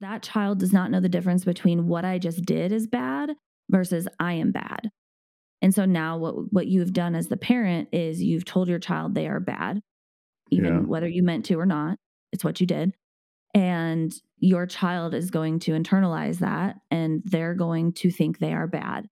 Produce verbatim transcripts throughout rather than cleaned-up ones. that child does not know the difference between what I just did is bad versus I am bad. And so now what what you've done as the parent is you've told your child they are bad, even yeah. whether you meant to or not. It's what you did. And your child is going to internalize that, and they're going to think they are bad.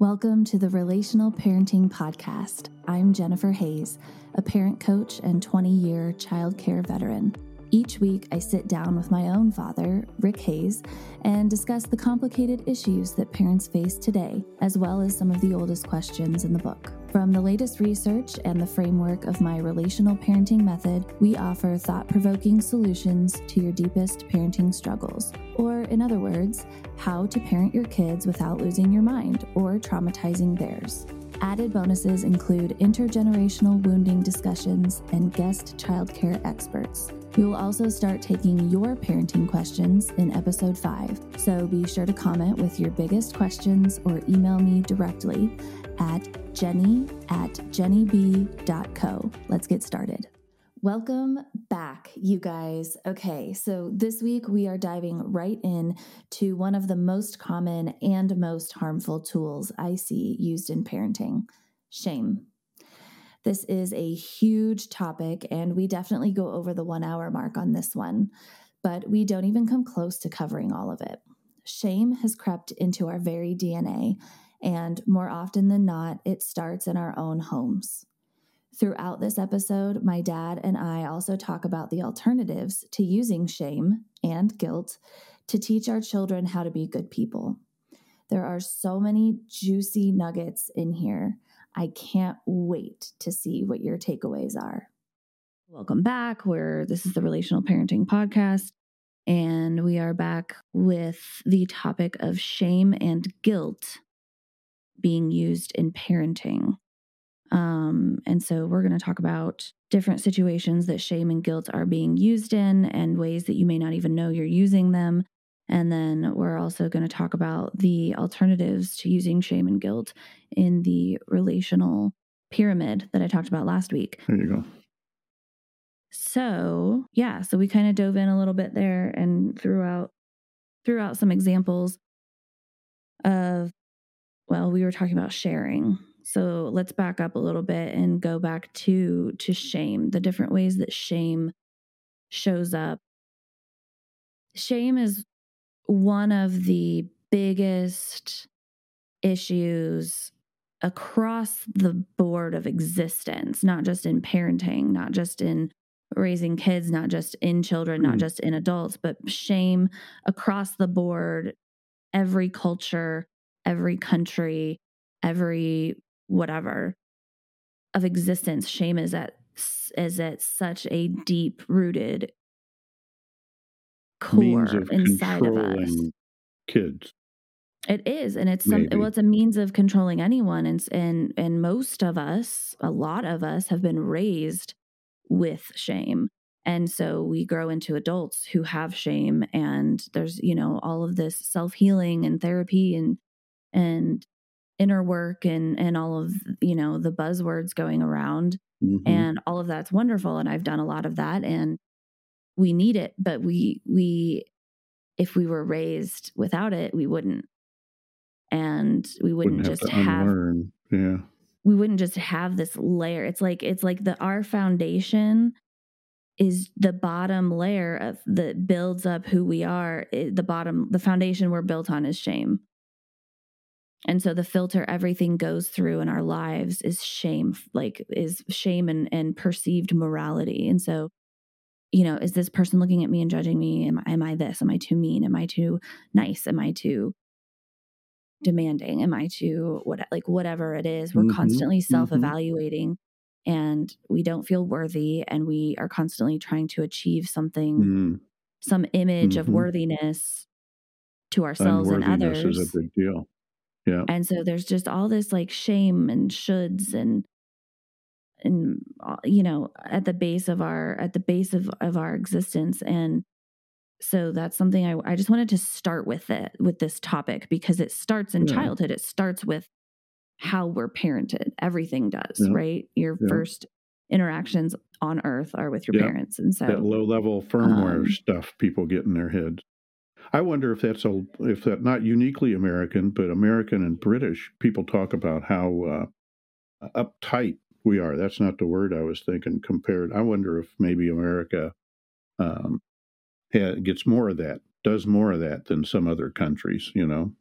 Welcome to the Relational Parenting Podcast. I'm Jennifer Hayes, a parent coach and twenty-year childcare veteran. Each week, I sit down with my own father, Rick Hayes, and discuss the complicated issues that parents face today, as well as some of the oldest questions in the book. From the latest research and the framework of my relational parenting method, we offer thought-provoking solutions to your deepest parenting struggles, or in other words, how to parent your kids without losing your mind or traumatizing theirs. Added bonuses include intergenerational wounding discussions and guest childcare experts. We will also start taking your parenting questions in episode five, so be sure to comment with your biggest questions or email me directly at jenny at jenniebee dot co. Let's get started. Welcome back, you guys. Okay, so this week we are diving right in to one of the most common and most harmful tools I see used in parenting: shame. This is a huge topic, and we definitely go over the one hour mark on this one, but we don't even come close to covering all of it. Shame has crept into our very D N A, and more often than not, it starts in our own homes. Throughout this episode, my dad and I also talk about the alternatives to using shame and guilt to teach our children how to be good people. There are so many juicy nuggets in here. I can't wait to see what your takeaways are. Welcome back. We're, this is the Relational Parenting Podcast, and we are back with the topic of shame and guilt being used in parenting. Um, and so we're going to talk about different situations that shame and guilt are being used in and ways that you may not even know you're using them. And then we're also going to talk about the alternatives to using shame and guilt in the relational pyramid that I talked about last week. There you go. So, yeah, so we kind of dove in a little bit there and threw out, threw out some examples of, well, we were talking about sharing. So let's back up a little bit and go back to to shame, the different ways that shame shows up. Shame is one of the biggest issues across the board of existence, not just in parenting, not just in raising kids, not just in children, not just in adults, but shame across the board, every culture, every country, every whatever of existence. Shame is at is at such a deep rooted core of inside of us. Kids. It is, and it's some, well, it's a means of controlling anyone, and and and most of us, a lot of us, have been raised with shame, and so we grow into adults who have shame, and there's you know all of this self healing and therapy and and. inner work and, and all of, you know, the buzzwords going around, mm-hmm. and all of that's wonderful. And I've done a lot of that, and we need it, but we, we, if we were raised without it, we wouldn't, and we wouldn't, wouldn't just have, have yeah. we wouldn't just have this layer. It's like, it's like the, our foundation is the bottom layer of that builds up who we are. It, the bottom, the foundation we're built on is shame. And so the filter everything goes through in our lives is shame, like is shame and, and perceived morality. And so, you know, is this person looking at me and judging me? Am, am I this? Am I too mean? Am I too nice? Am I too demanding? Am I too, what, like whatever it is, we're mm-hmm. constantly self-evaluating, mm-hmm. and we don't feel worthy, and we are constantly trying to achieve something, mm-hmm. some image mm-hmm. of worthiness to ourselves and others. Unworthiness is a big deal. Yeah. And so there's just all this like shame and shoulds and, and, you know, at the base of our, at the base of, of our existence. And so that's something I, I just wanted to start with it, with this topic, because it starts in yeah. childhood. It starts with how we're parented. Everything does, yeah. right? Your yeah. first interactions on earth are with your yeah, parents. And so that low level firmware um, stuff people get in their heads. I wonder if that's a, if that not uniquely American, but American and British people talk about how uh, uptight we are. That's not the word I was thinking compared. I wonder if maybe America um, ha- gets more of that, does more of that than some other countries, you know?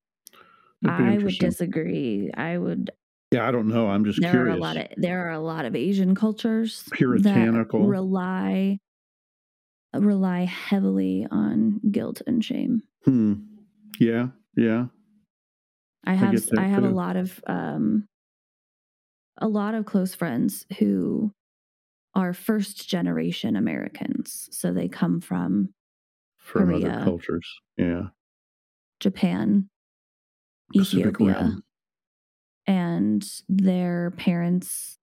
I would disagree. I would. Yeah, I don't know. I'm just there curious. Are a lot of, there are a lot of Asian cultures Puritanical. that rely rely heavily on guilt and shame. Hmm. Yeah. Yeah. I have I, I have too. a lot of um a lot of close friends who are first generation Americans, so they come from from Korea, other cultures. Yeah. Japan, Ethiopia, and their parents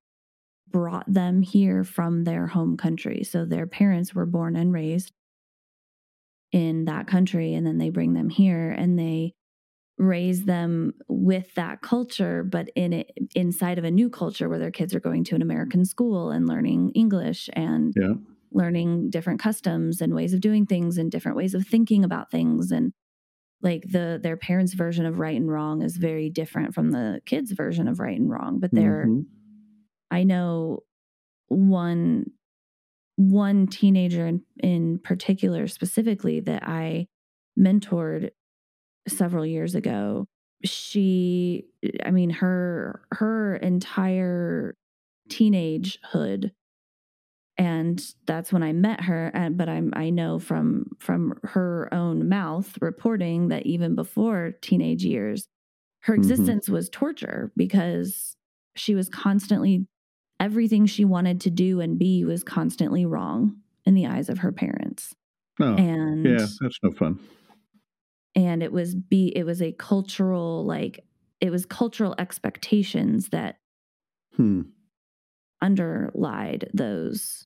brought them here from their home country. So their parents were born and raised in that country, and then they bring them here and they raise them with that culture, but in it, inside of a new culture where their kids are going to an American school and learning English and yeah. learning different customs and ways of doing things and different ways of thinking about things. And like the their parents' version of right and wrong is very different from the kids' version of right and wrong. But they're, mm-hmm. I know one one teenager in, in particular, specifically, that I mentored several years ago. She, I mean, her her entire teenagehood, and that's when I met her. And, but I'm I know from from her own mouth reporting that even before teenage years, her existence mm-hmm. was torture, because she was constantly, everything she wanted to do and be was constantly wrong in the eyes of her parents. Oh, and yeah, that's no fun. And it was be it was a cultural like it was cultural expectations that hmm. underlied those.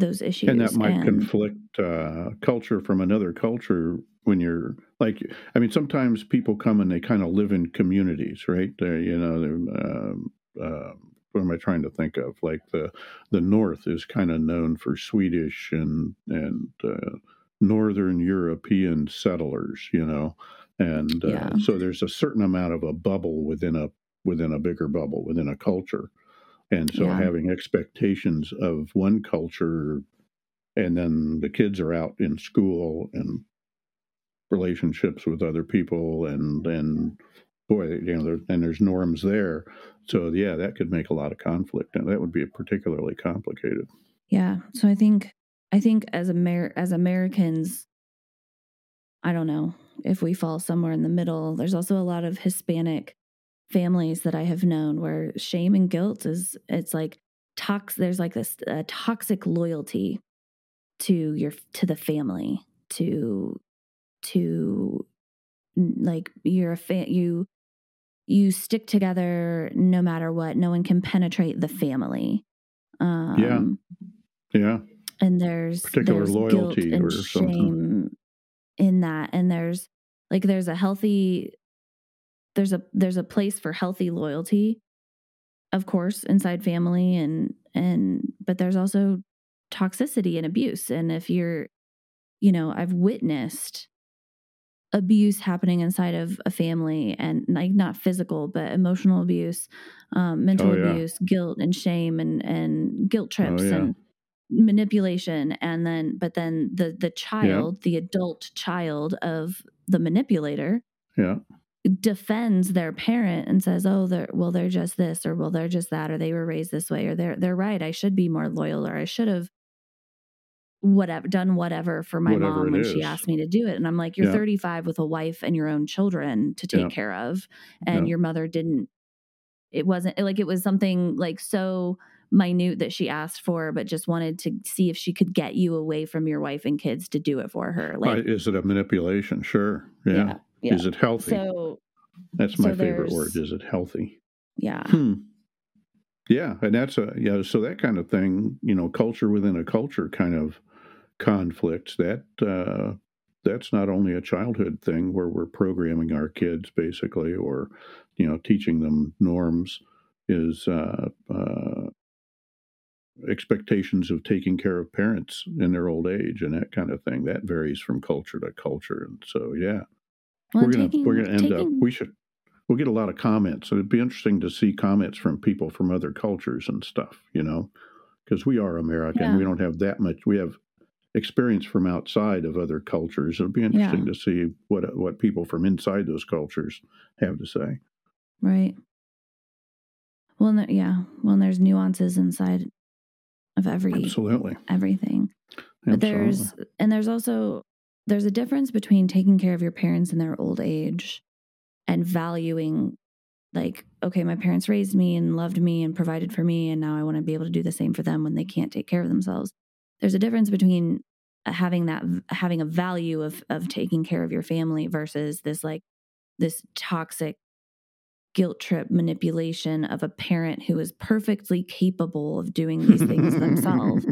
Those issues, and that might and... conflict uh, culture from another culture. When you're like, I mean, sometimes people come and they kind of live in communities, right? They're, you know, uh, uh, what am I trying to think of? Like the the North is kind of known for Swedish and and uh, Northern European settlers, you know, and uh, yeah. so there's a certain amount of a bubble within a within a bigger bubble within a culture. And so yeah. having expectations of one culture, and then the kids are out in school and relationships with other people, and and boy, you know, there, and there's norms there. So yeah, that could make a lot of conflict, and that would be particularly complicated. Yeah. So I think I think as Amer- as Americans, I don't know if we fall somewhere in the middle. There's also a lot of Hispanic families that I have known where shame and guilt is, it's like tox, there's like this uh, toxic loyalty to your, to the family, to, to like you're a fan, you, you stick together no matter what, no one can penetrate the family. Um, yeah. Yeah. And there's particular there's loyalty guilt or and shame something in that. And there's like, there's a healthy, There's a there's a place for healthy loyalty, of course, inside family, and and but there's also toxicity and abuse. And if you're, you know, I've witnessed abuse happening inside of a family, and like not physical, but emotional abuse, um, mental oh, yeah. abuse, guilt and shame, and and guilt trips oh, yeah. and manipulation, and then but then the the child, yeah. the adult child of the manipulator, yeah. defends their parent and says, oh, they're, well, they're just this, or well, they're just that, or they were raised this way, or they're, they're right. I should be more loyal, or I should have whatever done whatever for my whatever mom when is. she asked me to do it. And I'm like, you're yeah. thirty-five with a wife and your own children to take yeah. care of. And yeah. your mother didn't, it wasn't like, it was something like so minute that she asked for, but just wanted to see if she could get you away from your wife and kids to do it for her. Like, uh, is it a manipulation? Sure. Yeah. yeah. Yeah. Is it healthy? So, that's my so favorite word. Is it healthy? Yeah. Hmm. Yeah. And that's a, yeah. So that kind of thing, you know, culture within a culture kind of conflicts, that, uh, that's not only a childhood thing where we're programming our kids basically, or, you know, teaching them norms is, uh, uh, expectations of taking care of parents in their old age and that kind of thing. That varies from culture to culture. And so, yeah, well, we're going to we're going to end taking... up, we should, we'll get a lot of comments. And it'd be interesting to see comments from people from other cultures and stuff, you know, because we are American. Yeah. We don't have that much. We have experience from outside of other cultures. It'll be interesting yeah. to see what what people from inside those cultures have to say. Right. Well, there, yeah. Well, and there's nuances inside of every absolutely everything. Absolutely. But there's and there's also there's a difference between taking care of your parents in their old age and valuing, like, okay, my parents raised me and loved me and provided for me, and now I want to be able to do the same for them when they can't take care of themselves. There's a difference between having that having a value of of taking care of your family versus this like this toxic guilt trip manipulation of a parent who is perfectly capable of doing these things themselves,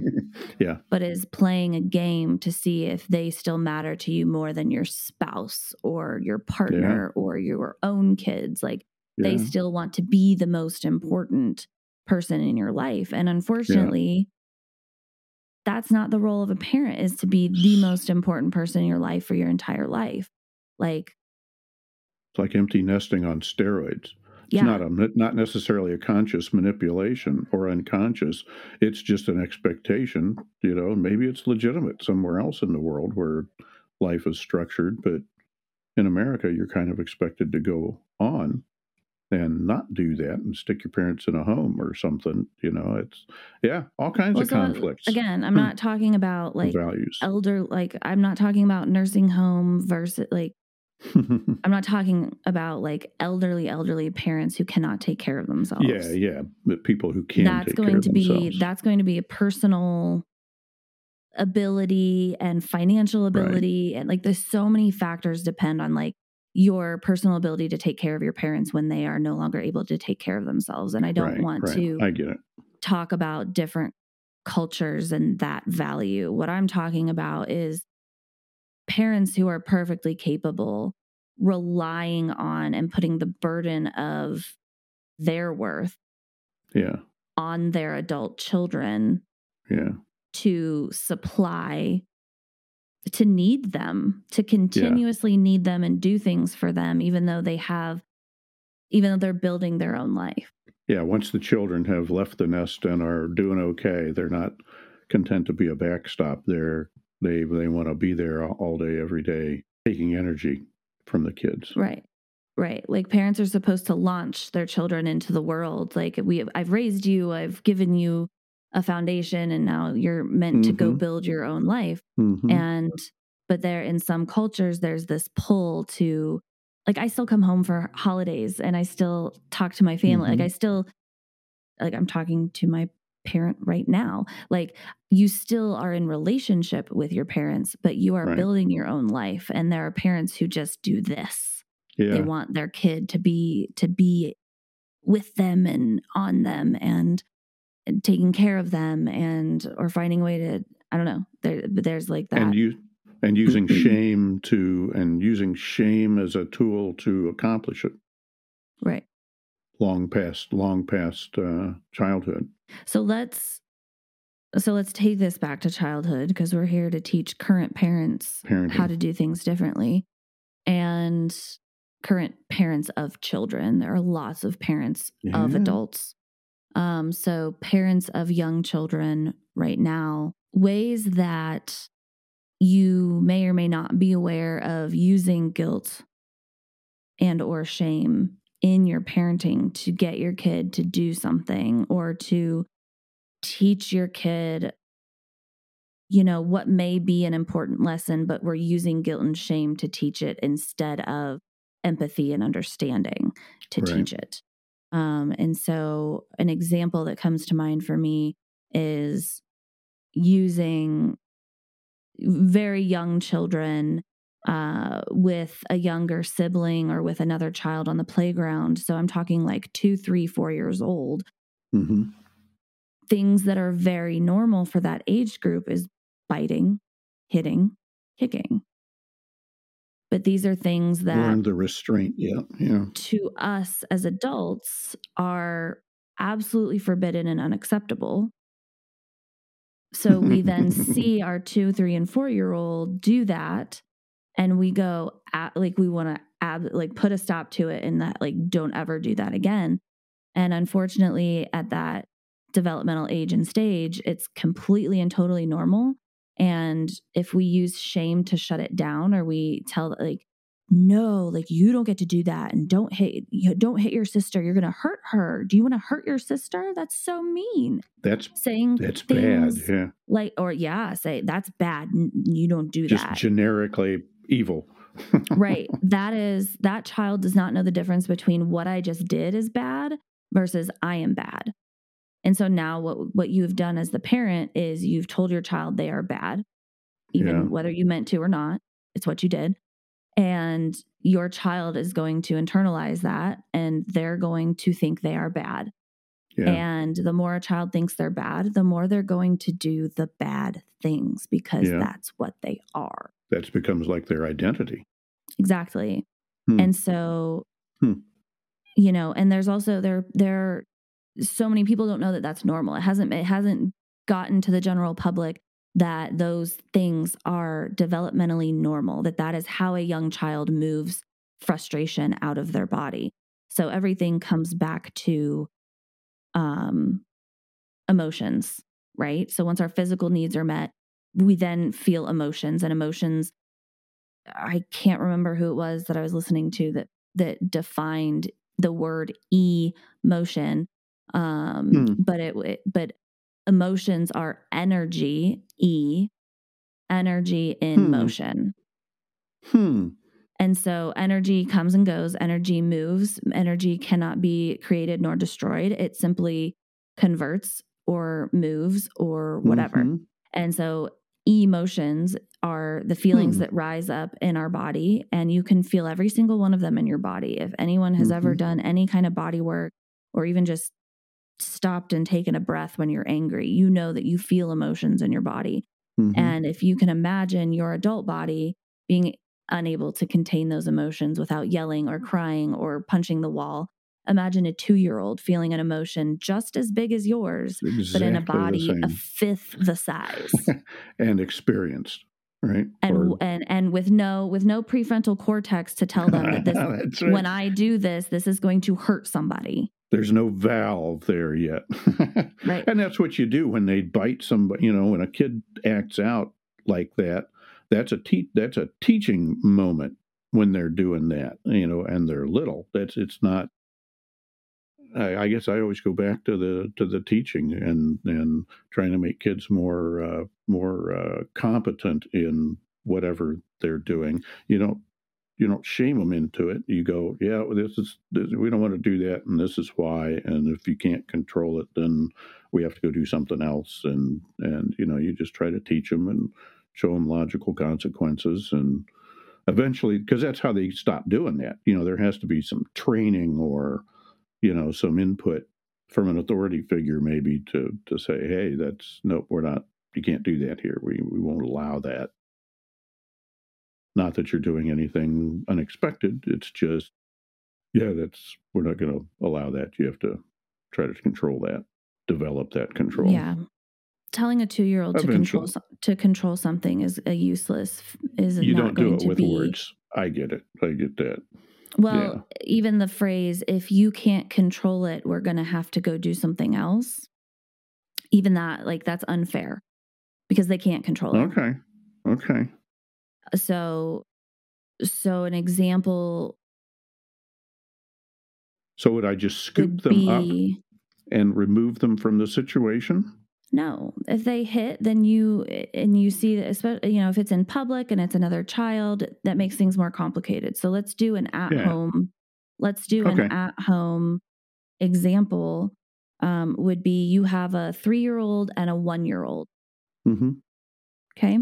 yeah, but is playing a game to see if they still matter to you more than your spouse or your partner yeah. or your own kids. Like yeah. they still want to be the most important person in your life, and unfortunately. Yeah. That's not the role of a parent, is to be the most important person in your life for your entire life. Like, it's like empty nesting on steroids. It's yeah. not a, not necessarily a conscious manipulation or unconscious. It's just an expectation, you know, maybe it's legitimate somewhere else in the world where life is structured, but in America, you're kind of expected to go on and not do that and stick your parents in a home or something, you know, it's, yeah, all kinds well, of so conflicts. Again, I'm not talking about like values, elder, like I'm not talking about nursing home versus like, I'm not talking about like elderly, elderly parents who cannot take care of themselves. Yeah. Yeah. But people who can that's take going care of to be, themselves. That's going to be a personal ability and financial ability. Right. And like, there's so many factors depend on like, your personal ability to take care of your parents when they are no longer able to take care of themselves. And I don't right, want right. to I get it. Talk about different cultures and that value. What I'm talking about is parents who are perfectly capable relying on and putting the burden of their worth yeah. on their adult children yeah. to supply to need them, to continuously yeah. need them and do things for them, even though they have, even though they're building their own life. Yeah. Once the children have left the nest and are doing okay, they're not content to be a backstop there. They, they want to be there all day, every day, taking energy from the kids. Right. Right. Like parents are supposed to launch their children into the world. Like we, I've raised you, I've given you a foundation, and now you're meant mm-hmm. to go build your own life. Mm-hmm. And, but there in some cultures, there's this pull to like, I still come home for holidays and I still talk to my family. Mm-hmm. Like I still, like I'm talking to my parent right now. Like you still are in relationship with your parents, but you are right. building your own life. And there are parents who just do this. Yeah. They want their kid to be, to be with them and on them and taking care of them and, or finding a way to, I don't know, there, there's like that. And you, and using shame to, and using shame as a tool to accomplish it. Right. Long past, long past uh, childhood. So let's, so let's take this back to childhood, because we're here to teach current parents Parenting. how to do things differently, and current parents of children. There are lots of parents yeah. of adults. Um, so parents of young children right now, ways that you may or may not be aware of using guilt and or shame in your parenting to get your kid to do something or to teach your kid, you know, what may be an important lesson, but we're using guilt and shame to teach it instead of empathy and understanding to right. teach it. Um, and so an example that comes to mind for me is using very young children uh, with a younger sibling or with another child on the playground. So I'm talking like two, three, four years old. Mm-hmm. Things that are very normal for that age group is biting, hitting, kicking. But these are things that learn the restraint, yeah, yeah. to us as adults are absolutely forbidden and unacceptable. So we then see our two, three, and four-year-old do that, and we go at, like, we want to ab- like put a stop to it, and that, like, don't ever do that again. And unfortunately, at that developmental age and stage, it's completely and totally normal. And if we use shame to shut it down, or we tell, like, no, like, you don't get to do that, and don't hit, you don't hit your sister. You're going to hurt her. Do you want to hurt your sister? That's so mean. That's saying that's bad. Yeah. Like, or yeah, say that's bad. You don't do Just that. Just generically evil. Right. That is, that child does not know the difference between what I just did is bad versus I am bad. And so now what, what you've done as the parent is you've told your child they are bad, even yeah. whether you meant to or not, it's what you did. And your child is going to internalize that, and they're going to think they are bad. Yeah. And the more a child thinks they're bad, the more they're going to do the bad things, because yeah. that's what they are. That becomes like their identity. Exactly. Hmm. And so, hmm. you know, and there's also, there, there, so many people don't know that that's normal. It hasn't, it hasn't gotten to the general public that those things are developmentally normal, that that is how a young child moves frustration out of their body. So everything comes back to um, emotions, right? So once our physical needs are met, we then feel emotions, and emotions, I can't remember who it was that I was listening to that, that defined the word emotion. Um, mm. but it, but emotions are energy, E, energy in hmm. motion. Hmm. And so energy comes and goes, energy moves, energy cannot be created nor destroyed. It simply converts or moves or whatever. Mm-hmm. And so emotions are the feelings hmm. that rise up in our body, and you can feel every single one of them in your body. If anyone has mm-hmm. ever done any kind of body work, or even just stopped and taken a breath when you're angry, you know that you feel emotions in your body. Mm-hmm. And if you can imagine your adult body being unable to contain those emotions without yelling or crying or punching the wall, imagine a two-year-old feeling an emotion just as big as yours, exactly, but in a body a fifth the size. And experienced, right? And, or... and and with no with no prefrontal cortex to tell them that this, that's right. when I do this, this is going to hurt somebody. There's no valve there yet. Right. And that's what you do when they bite somebody. You know, when a kid acts out like that, that's a te- that's a teaching moment when they're doing that, you know, and they're little. That's, it's not, I, I guess I always go back to the, to the teaching and, and trying to make kids more, uh, more uh, competent in whatever they're doing. You don't, You don't shame them into it. You go, yeah, this is, this, we don't want to do that, and this is why. And if you can't control it, then we have to go do something else. And, and you know, you just try to teach them and show them logical consequences. And eventually, because that's how they stop doing that. You know, there has to be some training or, you know, some input from an authority figure maybe to, to say, hey, that's, nope, we're not, you can't do that here. We we won't allow that. Not that you're doing anything unexpected. It's just, yeah, that's, we're not going to allow that. You have to try to control that, develop that control. Yeah. Telling a two-year-old to control, to control something is a useless, is you not going to be. You don't do it with be... words. I get it. I get that. Well, yeah. Even the phrase, if you can't control it, we're going to have to go do something else. Even that, like, that's unfair because they can't control it. Okay. Okay. So, so an example. So would I just scoop them be, up and remove them from the situation? No, if they hit, then you, and you see that, especially, you know, if it's in public and it's another child, that makes things more complicated. So let's do an at yeah. home, let's do okay. an at home example, um, would be you have a three-year-old and a one-year-old. Mm-hmm. Okay.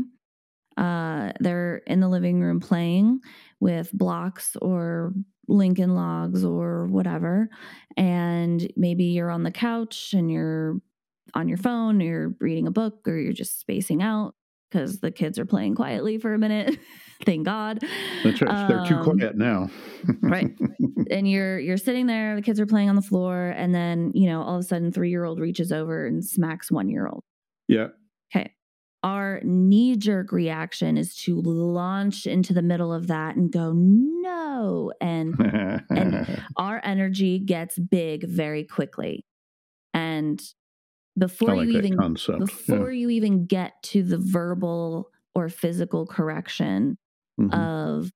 Uh, they're in the living room playing with blocks or Lincoln logs or whatever. And maybe you're on the couch and you're on your phone, or you're reading a book, or you're just spacing out because the kids are playing quietly for a minute. Thank God. That's right. Um, they're too quiet now. Right. And you're, you're sitting there, the kids are playing on the floor. And then, you know, all of a sudden three-year-old reaches over and smacks one-year-old. Yeah. Okay. Our knee-jerk reaction is to launch into the middle of that and go, no. And, and our energy gets big very quickly. And before like you even concept. before yeah. you even get to the verbal or physical correction mm-hmm. of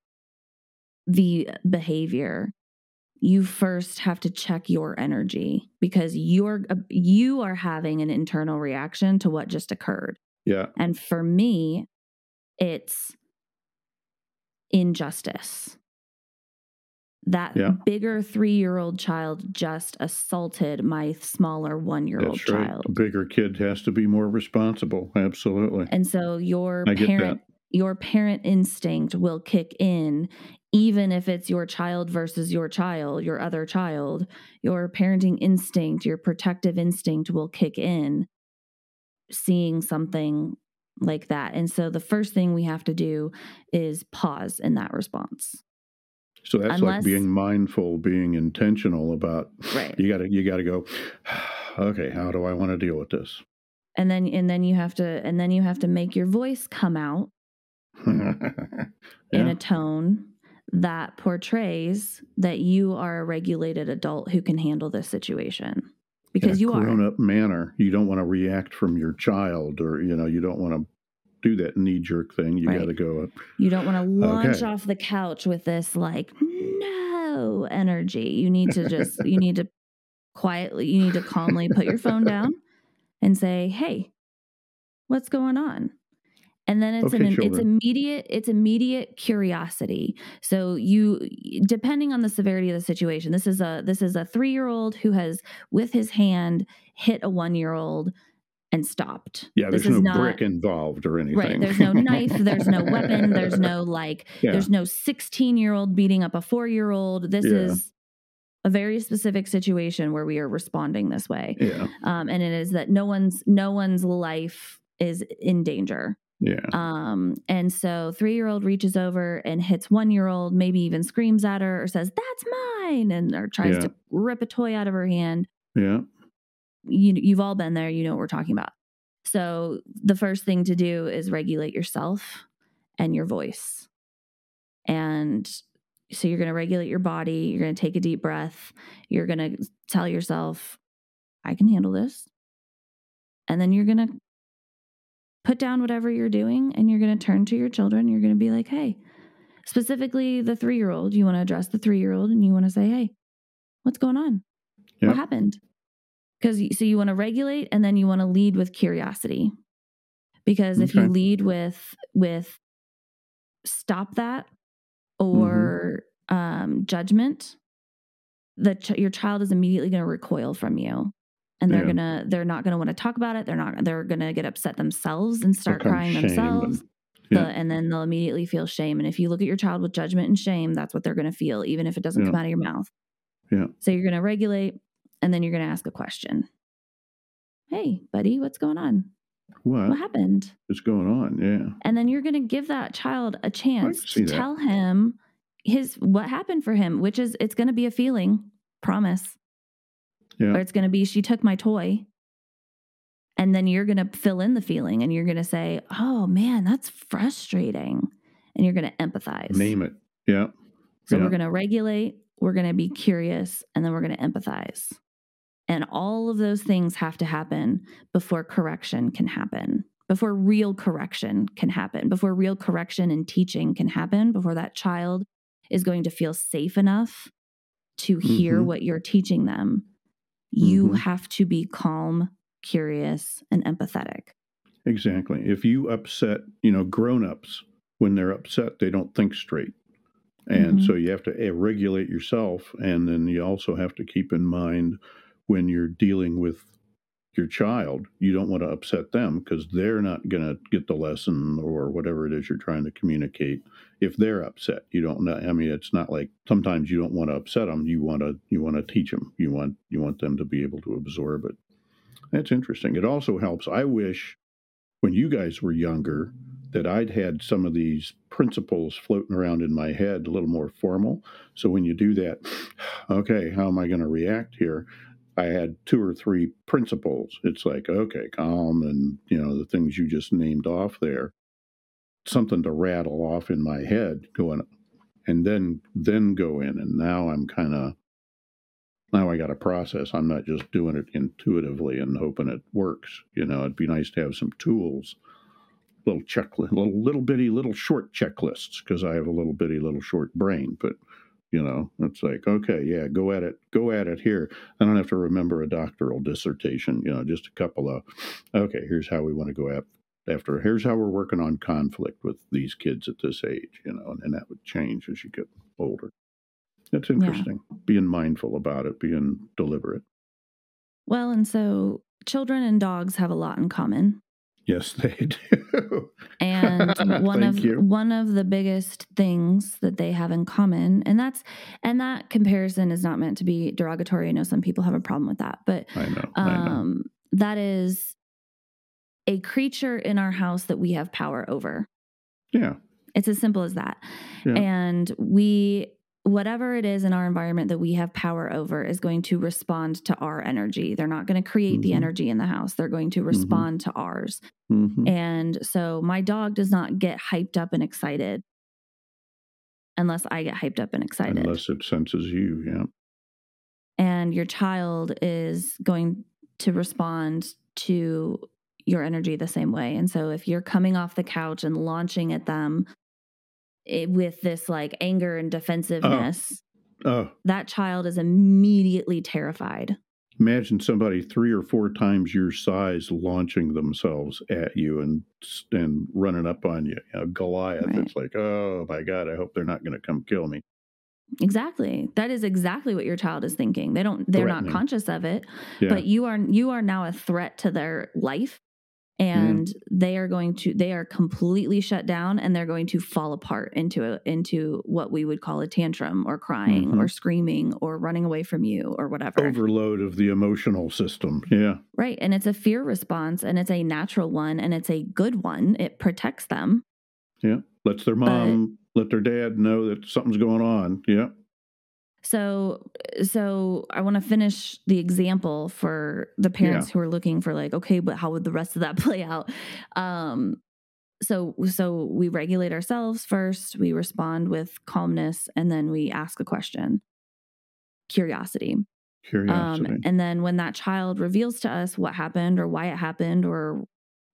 the behavior, you first have to check your energy, because you're you are having an internal reaction to what just occurred. Yeah. And for me, it's injustice. That yeah. bigger three-year-old child just assaulted my smaller one-year-old That's right. child. A bigger kid has to be more responsible. Absolutely. And so your I parent your parent instinct will kick in, even if it's your child versus your child, your other child. Your parenting instinct, your protective instinct will kick in seeing something like that. And so the first thing we have to do is pause in that response. So that's Unless, like being mindful, being intentional about, right. you gotta, you gotta go, okay, how do I want to deal with this? And then, and then you have to, and then you have to make your voice come out in yeah. a tone that portrays that you are a regulated adult who can handle this situation, because you are. In a grown-up manner. You don't want to react from your child, or, you know, you don't want to do that knee-jerk thing. You right. got to go up. You don't want to launch okay. off the couch with this like no energy. You need to just you need to quietly you need to calmly put your phone down and say, hey, what's going on? And then it's okay, an, it's immediate it's immediate curiosity. So you, depending on the severity of the situation, this is a this is a three-year-old who has with his hand hit a one-year-old and stopped. Yeah, there's no brick involved or anything. Right, there's no knife, there's no weapon, there's no like, yeah. there's no sixteen-year-old beating up a four-year-old. This yeah. is a very specific situation where we are responding this way. Yeah. Um, and it is that no one's no one's life is in danger. Yeah. Um, and so three-year-old reaches over and hits one-year-old, maybe even screams at her or says, that's mine, and or tries yeah. to rip a toy out of her hand. Yeah. You, you've all been there. You know what we're talking about. So the first thing to do is regulate yourself and your voice. And so you're going to regulate your body. You're going to take a deep breath. You're going to tell yourself, I can handle this. And then you're going to put down whatever you're doing, and you're going to turn to your children. You're going to be like, hey, specifically the three-year-old, you want to address the three-year-old, and you want to say, hey, what's going on? Yep. What happened? Because so you want to regulate, and then you want to lead with curiosity, because if okay. you lead with with stop that or mm-hmm. um, judgment, the ch- your child is immediately going to recoil from you, and they're yeah. gonna they're not going to want to talk about it. They're not they're going to get upset themselves and start Become crying shame. themselves, yeah. the, and then they'll immediately feel shame. And if you look at your child with judgment and shame, that's what they're going to feel, even if it doesn't yeah. come out of your mouth. Yeah. So you're going to regulate. And then you're going to ask a question. Hey, buddy, what's going on? What? What happened? What's going on? Yeah. And then you're going to give that child a chance to that. tell him his what happened for him, which is it's going to be a feeling, promise. Yeah. Or it's going to be, she took my toy. And then you're going to fill in the feeling, and you're going to say, oh, man, that's frustrating. And you're going to empathize. Name it. Yeah. So yeah. we're going to regulate, we're going to be curious, and then we're going to empathize. And all of those things have to happen before correction can happen, before real correction can happen, before real correction and teaching can happen, before that child is going to feel safe enough to hear mm-hmm. what you're teaching them. You mm-hmm. have to be calm, curious, and empathetic. Exactly. If you upset, you know, grown-ups, when they're upset, they don't think straight. And mm-hmm. so you have to regulate yourself, and then you also have to keep in mind when you're dealing with your child, you don't want to upset them, because they're not going to get the lesson or whatever it is you're trying to communicate. If they're upset, you don't know. I mean, it's not like sometimes you don't want to upset them. You want to you want to teach them. You want you want them to be able to absorb it. That's interesting. It also helps. I wish when you guys were younger that I'd had some of these principles floating around in my head, a little more formal. So when you do that, okay, how am I going to react here? I had two or three principles. It's like, okay, calm, and, you know, the things you just named off there, something to rattle off in my head going, and then, then go in. And now I'm kind of, now I got a process. I'm not just doing it intuitively and hoping it works. You know, it'd be nice to have some tools, little checklist, little, little bitty, little short checklists, because I have a little bitty, little short brain, but you know, it's like, okay, yeah, go at it, go at it here. I don't have to remember a doctoral dissertation, you know, just a couple of, okay, here's how we want to go after, here's how we're working on conflict with these kids at this age, you know, and that would change as you get older. That's interesting, yeah. Being mindful about it, being deliberate. Well, and so children and dogs have a lot in common. Yes, they do. And one of you. one of the biggest things that they have in common, and that's and that comparison is not meant to be derogatory. I know some people have a problem with that, but I know, um, I know. That is a creature in our house that we have power over. Yeah, it's as simple as that. Yeah. And we, whatever it is in our environment that we have power over is going to respond to our energy. They're not going to create mm-hmm. the energy in the house. They're going to respond mm-hmm. to ours. Mm-hmm. And so my dog does not get hyped up and excited unless I get hyped up and excited. Unless it senses you, yeah. And your child is going to respond to your energy the same way. And so if you're coming off the couch and launching at them It, with this like anger and defensiveness, oh. Oh. that child is immediately terrified. Imagine somebody three or four times your size launching themselves at you and and running up on you. you know, Goliath, right. It's like, oh my God, I hope they're not going to come kill me. Exactly. That is exactly what your child is thinking. They don't. They're not conscious of it, yeah. but you are. You are now a threat to their life. And yeah. they are going to, they are completely shut down and they're going to fall apart into a, into what we would call a tantrum or crying mm-hmm. or screaming or running away from you or whatever. Overload of the emotional system. Yeah. Right. And it's a fear response and it's a natural one and it's a good one. It protects them. Yeah. Lets their mom, but, let their dad know that something's going on. Yeah. So, so I want to finish the example for the parents yeah. who are looking for like, okay, but how would the rest of that play out? Um, so, so we regulate ourselves first, we respond with calmness, and then we ask a question, curiosity. Curiosity. Um, and then when that child reveals to us what happened or why it happened or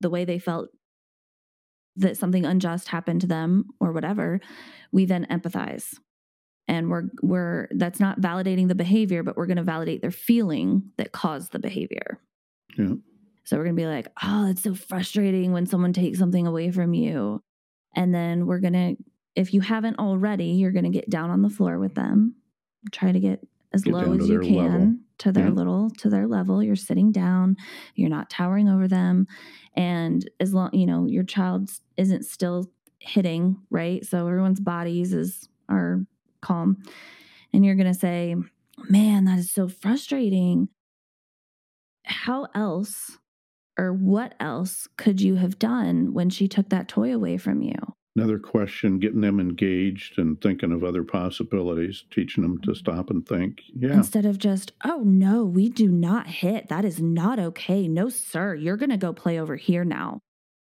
the way they felt that something unjust happened to them or whatever, we then empathize. And we're, we're, that's not validating the behavior, but we're going to validate their feeling that caused the behavior. Yeah. So we're going to be like, oh, it's so frustrating when someone takes something away from you. And then we're going to, if you haven't already, you're going to get down on the floor with them. Try to get as get low as you can level. to their yeah. little, to their level. You're sitting down, you're not towering over them. And as long, you know, your child isn't still hitting, right? So everyone's bodies is, are calm. And you're going to say, man, that is so frustrating. How else or what else could you have done when she took that toy away from you? Another question, getting them engaged and thinking of other possibilities, teaching them to stop and think. Yeah. Instead of just, oh no, we do not hit. That is not okay. No, sir. You're going to go play over here now.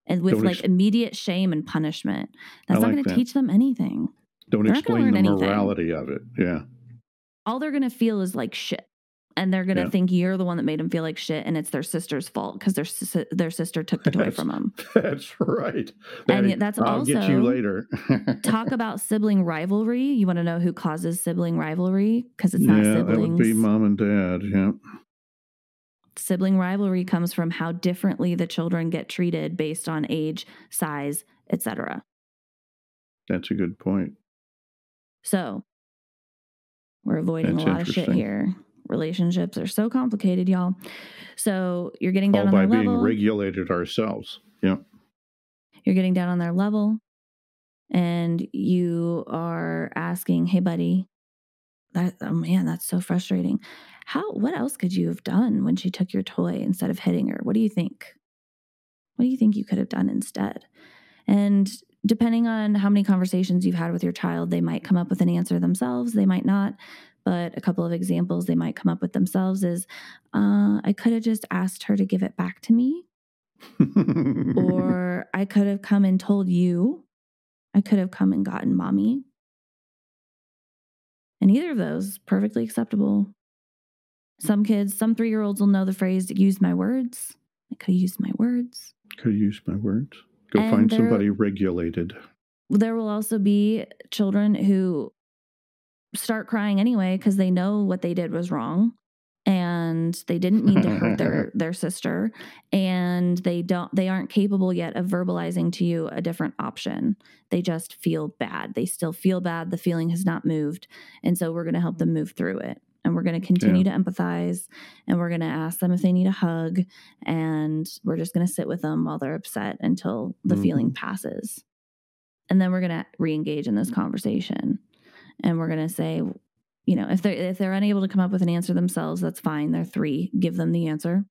And with Don't like ex- immediate shame and punishment. That's I not like going to teach them anything. Don't they're explain the morality anything. of it. Yeah. All they're going to feel is like shit. And they're going to yeah. think you're the one that made them feel like shit. And it's their sister's fault because their si- their sister took the toy that's, from them. That's right. That and is, that's I'll also, get you later. Talk about sibling rivalry. You want to know who causes sibling rivalry? Because it's not yeah, siblings. That would be mom and dad. Yeah. Sibling rivalry comes from how differently the children get treated based on age, size, et cetera. That's a good point. So we're avoiding That's a lot of shit here. Relationships are so complicated, y'all. So you're getting down All on their level. All by being regulated ourselves. Yeah. You're getting down on their level and you are asking, hey, buddy, that, oh man, that's so frustrating. How, what else could you have done when she took your toy instead of hitting her? What do you think? What do you think you could have done instead? And depending on how many conversations you've had with your child, they might come up with an answer themselves. They might not. but a couple of examples they might come up with themselves is, uh, I could have just asked her to give it back to me. Or I could have come and told you. I could have come and gotten mommy. And either of those, perfectly acceptable. Some kids, some three-year-olds will know the phrase, use my words. I could use my words. Could use my words. Go and find there, somebody regulated. There will also be children who start crying anyway because they know what they did was wrong. And they didn't mean to hurt their, their sister, and they don't, they aren't capable yet of verbalizing to you a different option. They just feel bad. They still feel bad. The feeling has not moved. And so we're going to help them move through it, and we're going to continue yeah. to empathize, and we're going to ask them if they need a hug, and we're just going to sit with them while they're upset until the mm-hmm. feeling passes. And then we're going to reengage in this conversation, and we're going to say, you know, if they're, if they're unable to come up with an answer themselves, that's fine. They're three. Give them the answer.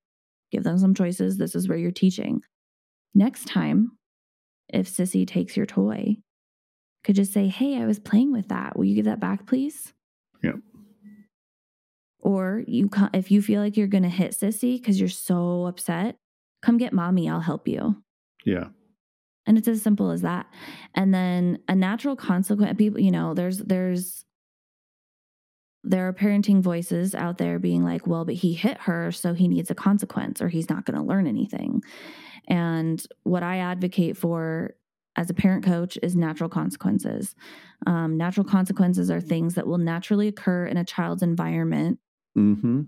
Give them some choices. This is where you're teaching. Next time, if Sissy takes your toy, could just say, hey, I was playing with that. Will you give that back, please? Yep. Or you, if you feel like you're going to hit Sissy because you're so upset, come get mommy. I'll help you. Yeah. And it's as simple as that. And then a natural consequence, people, you know, there's, there's, there are parenting voices out there being like, well, but he hit her, so he needs a consequence, or he's not going to learn anything. And what I advocate for as a parent coach is natural consequences. Um, natural consequences are things that will naturally occur in a child's environment mm-hmm.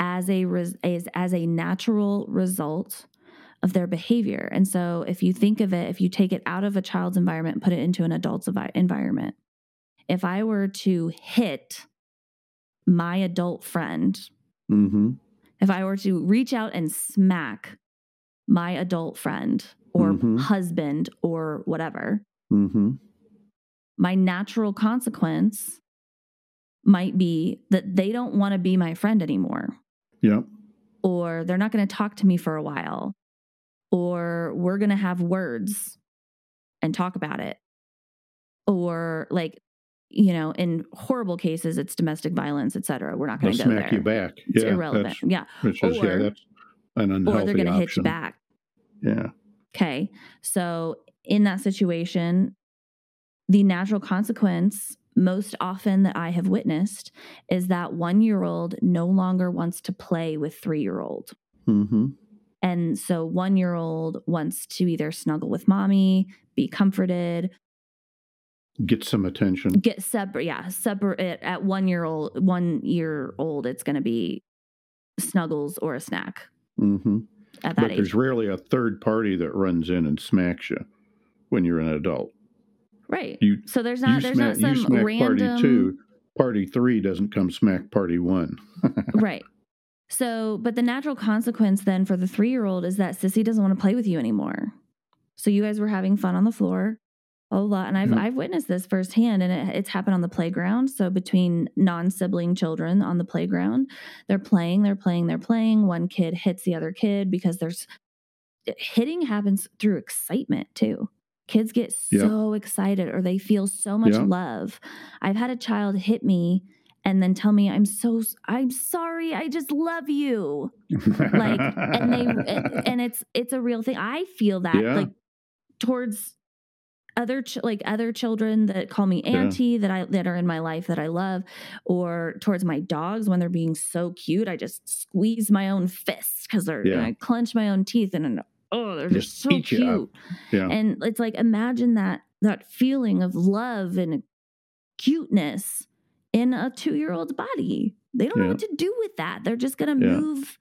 as a res- as, as a natural result of their behavior. And so if you think of it, if you take it out of a child's environment and put it into an adult's evi- environment, if I were to hit my adult friend, mm-hmm. if I were to reach out and smack my adult friend or mm-hmm. husband or whatever, mm-hmm. my natural consequence might be that they don't want to be my friend anymore. Yep. Or they're not going to talk to me for a while. Or we're going to have words and talk about it. Or like, you know, in horrible cases, it's domestic violence, et cetera. We're not going to go there. They'll smack you back. It's yeah, irrelevant. Yeah. Which is, or, yeah, that's an unhealthy or they're going to hit you back. Yeah. Okay. So in that situation, the natural consequence most often that I have witnessed is that one-year-old no longer wants to play with three-year-old. Mm-hmm. And so one-year-old wants to either snuggle with mommy, be comforted, get some attention. Get separate, yeah, separate. At one year old, one year old, it's going to be snuggles or a snack. Mm-hmm. At that but age, there's rarely a third party that runs in and smacks you when you're an adult, right? You, so there's not there's smack, not some random party two, party three doesn't come smack party one, right? So, but the natural consequence then for the three year old is that Sissy doesn't want to play with you anymore. So you guys were having fun on the floor. A lot, and I've mm-hmm. I've witnessed this firsthand, and it, it's happened on the playground. So between non-sibling children on the playground, they're playing, they're playing, they're playing. One kid hits the other kid because there's hitting happens through excitement too. Kids get yep. so excited, or they feel so much yep. love. I've had a child hit me and then tell me, I'm so, I'm sorry, I just love you. Like, and they, and, and it's, it's a real thing. I feel that yeah. like towards other ch- like other children that call me auntie yeah. that I that are in my life that I love, or towards my dogs when they're being so cute, I just squeeze my own fists because they're yeah. and I clench my own teeth and, and oh they're just, just so cute. Yeah. And it's like, imagine that that feeling of love and cuteness in a two-year-old's body. They don't yeah. know what to do with that. They're just gonna yeah. move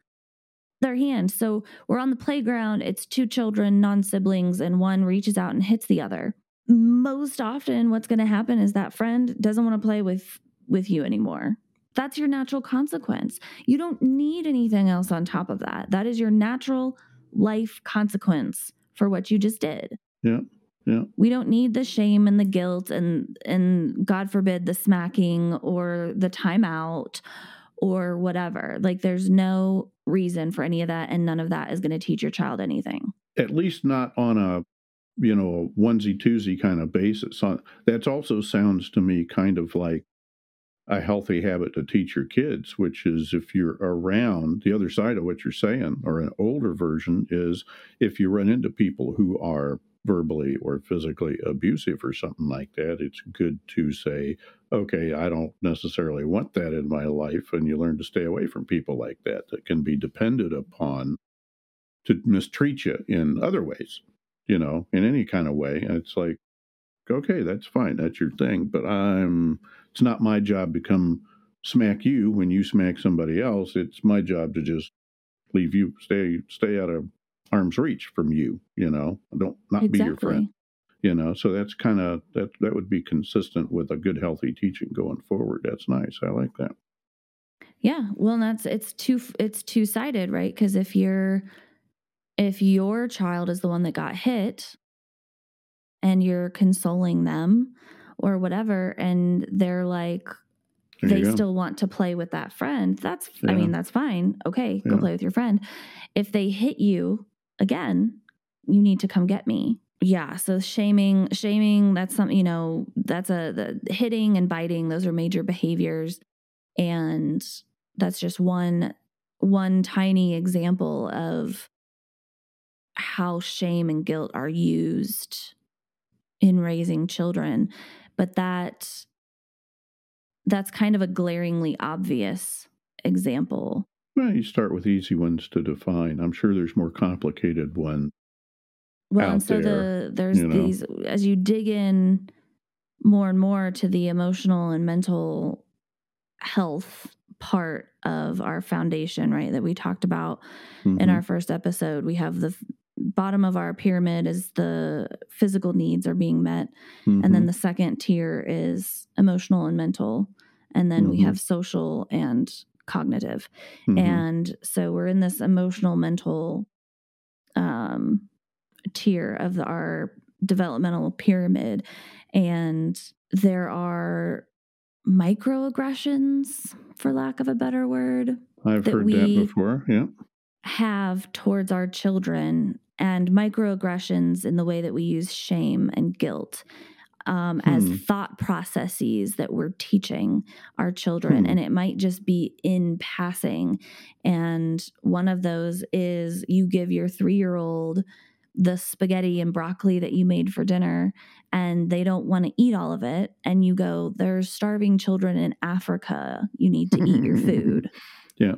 their hand. So we're on the playground. It's two children, non-siblings, and one reaches out and hits the other. Most often what's going to happen is that friend doesn't want to play with, with you anymore. That's your natural consequence. You don't need anything else on top of that. That is your natural life consequence for what you just did. Yeah. Yeah. We don't need the shame and the guilt and, and God forbid the smacking or the timeout or whatever. Like, there's no reason for any of that. And none of that is going to teach your child anything. At least not on a, you know, a onesie-twosie kind of basis. That also sounds to me kind of like a healthy habit to teach your kids, which is if you're around, the other side of what you're saying, or an older version, is if you run into people who are verbally or physically abusive or something like that, it's good to say, okay, I don't necessarily want that in my life. And you learn to stay away from people like that, that can be depended upon to mistreat you in other ways, you know, in any kind of way. And it's like, okay, that's fine. That's your thing. But I'm, it's not my job to come smack you when you smack somebody else. It's my job to just leave you, stay, stay out of arm's reach from you, you know, don't not exactly. be your friend, you know? So that's kind of, that, that would be consistent with a good, healthy teaching going forward. That's nice. I like that. Yeah. Well, that's, it's two, it's two sided, right? Cause if you're, if your child is the one that got hit, and you're consoling them or whatever, and they're like, they still want to play with that friend. That's, yeah. I mean, that's fine. Okay, yeah. Go play with your friend. If they hit you again, you need to come get me. Yeah, so shaming, shaming, that's something, you know, that's a, the hitting and biting, those are major behaviors. And that's just one, one tiny example of how shame and guilt are used in raising children, but that that's kind of a glaringly obvious example. Well, you start with easy ones to define. I'm sure there's more complicated ones. Well, out and so there, the, there's you know? these, as you dig in more and more to the emotional and mental health part of our foundation, right, that we talked about mm-hmm. in our first episode, we have the bottom of our pyramid is the physical needs are being met. Mm-hmm. And then the second tier is emotional and mental. And then mm-hmm. we have social and cognitive. Mm-hmm. And so we're in this emotional, mental um, tier of the, our developmental pyramid. And there are microaggressions, for lack of a better word. I've that heard we that before. Yeah. have towards our children, and microaggressions in the way that we use shame and guilt um, hmm. as thought processes that we're teaching our children. Hmm. And it might just be in passing. And one of those is you give your three-year-old the spaghetti and broccoli that you made for dinner, and they don't want to eat all of it. And you go, there's starving children in Africa. You need to eat your food. Yeah.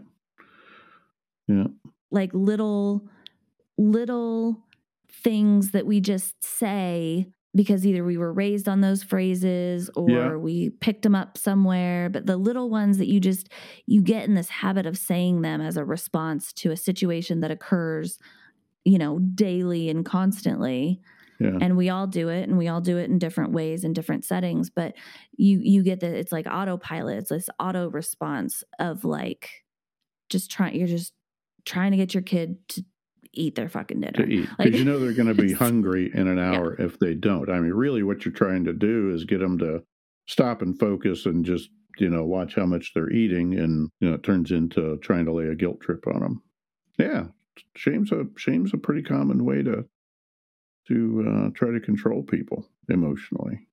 Yeah. Like little... little things that we just say because either we were raised on those phrases or yeah. we picked them up somewhere, but the little ones that you just, you get in this habit of saying them as a response to a situation that occurs, you know, daily and constantly. Yeah. And we all do it, and we all do it in different ways in different settings, but you, you get that it's like autopilot. It's this auto response of like, just trying, you're just trying to get your kid to eat their fucking dinner. To eat. Because like, you know they're going to be hungry in an hour yeah. if they don't. I mean, really what you're trying to do is get them to stop and focus and just, you know, watch how much they're eating. And, you know, it turns into trying to lay a guilt trip on them. Yeah. Shame's a, shame's a pretty common way to, to uh, try to control people emotionally.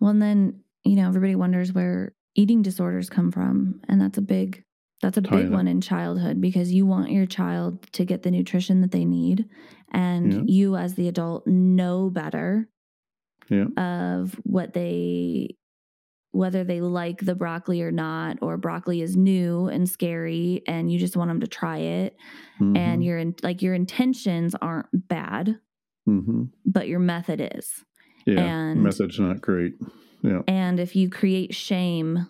Well, and then, you know, everybody wonders where eating disorders come from. And that's a big That's a big one in childhood, because you want your child to get the nutrition that they need, and yeah. you as the adult know better yeah. of what they, whether they like the broccoli or not, or broccoli is new and scary and you just want them to try it. Mm-hmm. And your in, like your intentions aren't bad, mm-hmm. but your method is. Yeah, and method's not great. Yeah, and if you create shame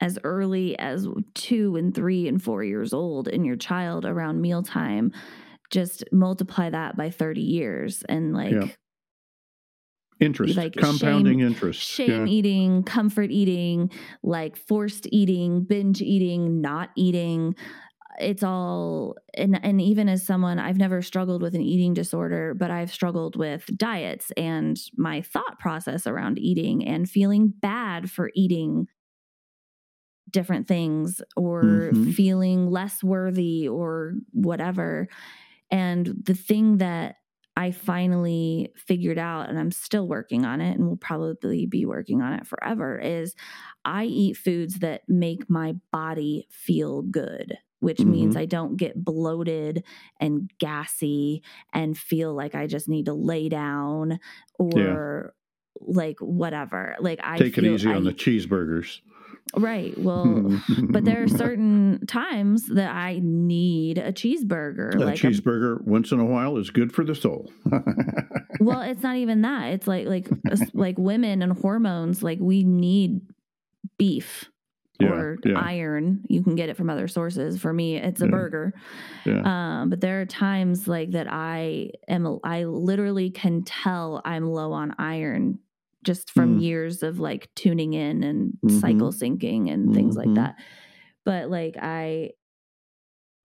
as early as two and three and four years old in your child around mealtime, just multiply that by thirty years and like yeah. interest, like compounding shame, interest, shame yeah. eating, comfort eating, like forced eating, binge eating, not eating. It's all, and, and even as someone, I've never struggled with an eating disorder, but I've struggled with diets and my thought process around eating and feeling bad for eating different things, or mm-hmm. feeling less worthy or whatever. And the thing that I finally figured out, and I'm still working on it and will probably be working on it forever, is I eat foods that make my body feel good, which mm-hmm. means I don't get bloated and gassy and feel like I just need to lay down or yeah. like whatever. Like I Take feel, it easy I, on the cheeseburgers. Right. Well, but there are certain times that I need a cheeseburger. A like cheeseburger a, once in a while is good for the soul. Well, it's not even that. It's like like like women and hormones. Like we need beef yeah, or yeah. iron. You can get it from other sources. For me, it's a yeah. burger. Yeah. Um, but there are times like that I am. I literally can tell I'm low on iron. Just from mm. years of like tuning in and mm-hmm. cycle syncing and mm-hmm. things like that. But like I,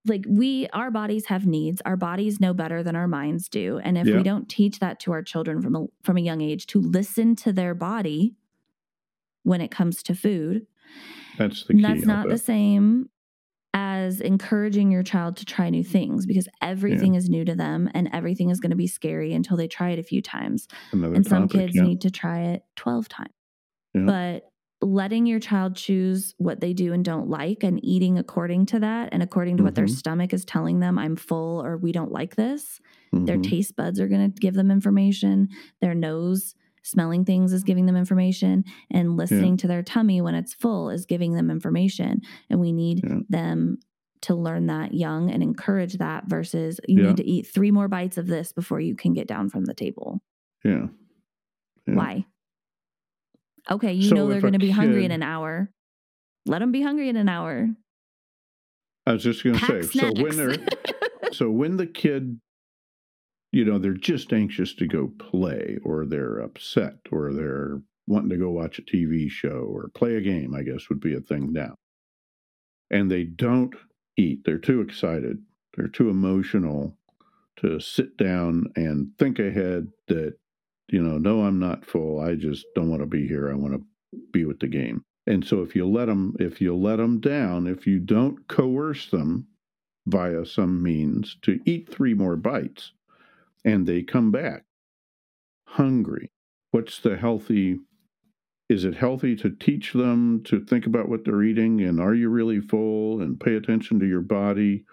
like we, our bodies have needs. Our bodies know better than our minds do. And if yeah. we don't teach that to our children from a, from a young age to listen to their body when it comes to food, that's the key. That's not the same as encouraging your child to try new things, because everything yeah. is new to them and everything is going to be scary until they try it a few times. Another and some topic, kids yeah. need to try it twelve times. Yeah. But letting your child choose what they do and don't like and eating according to that and according to mm-hmm. what their stomach is telling them, I'm full or we don't like this, mm-hmm. their taste buds are going to give them information, their nose smelling things is giving them information, and listening yeah. to their tummy when it's full is giving them information. And we need yeah. them to learn that young and encourage that versus you yeah. need to eat three more bites of this before you can get down from the table. Yeah. yeah. Why? Okay. You so know, they're going to be kid, hungry in an hour. Let them be hungry in an hour. I was just going to say, snacks. so when they're, so when the kid, you know, they're just anxious to go play, or they're upset, or they're wanting to go watch a T V show or play a game, I guess would be a thing now. And they don't eat. They're too excited. They're too emotional to sit down and think ahead that, you know, no, I'm not full. I just don't want to be here. I want to be with the game. And so if you let them, if you let them down, if you don't coerce them via some means to eat three more bites, and they come back hungry, what's the healthy, is it healthy to teach them to think about what they're eating and are you really full and pay attention to your body?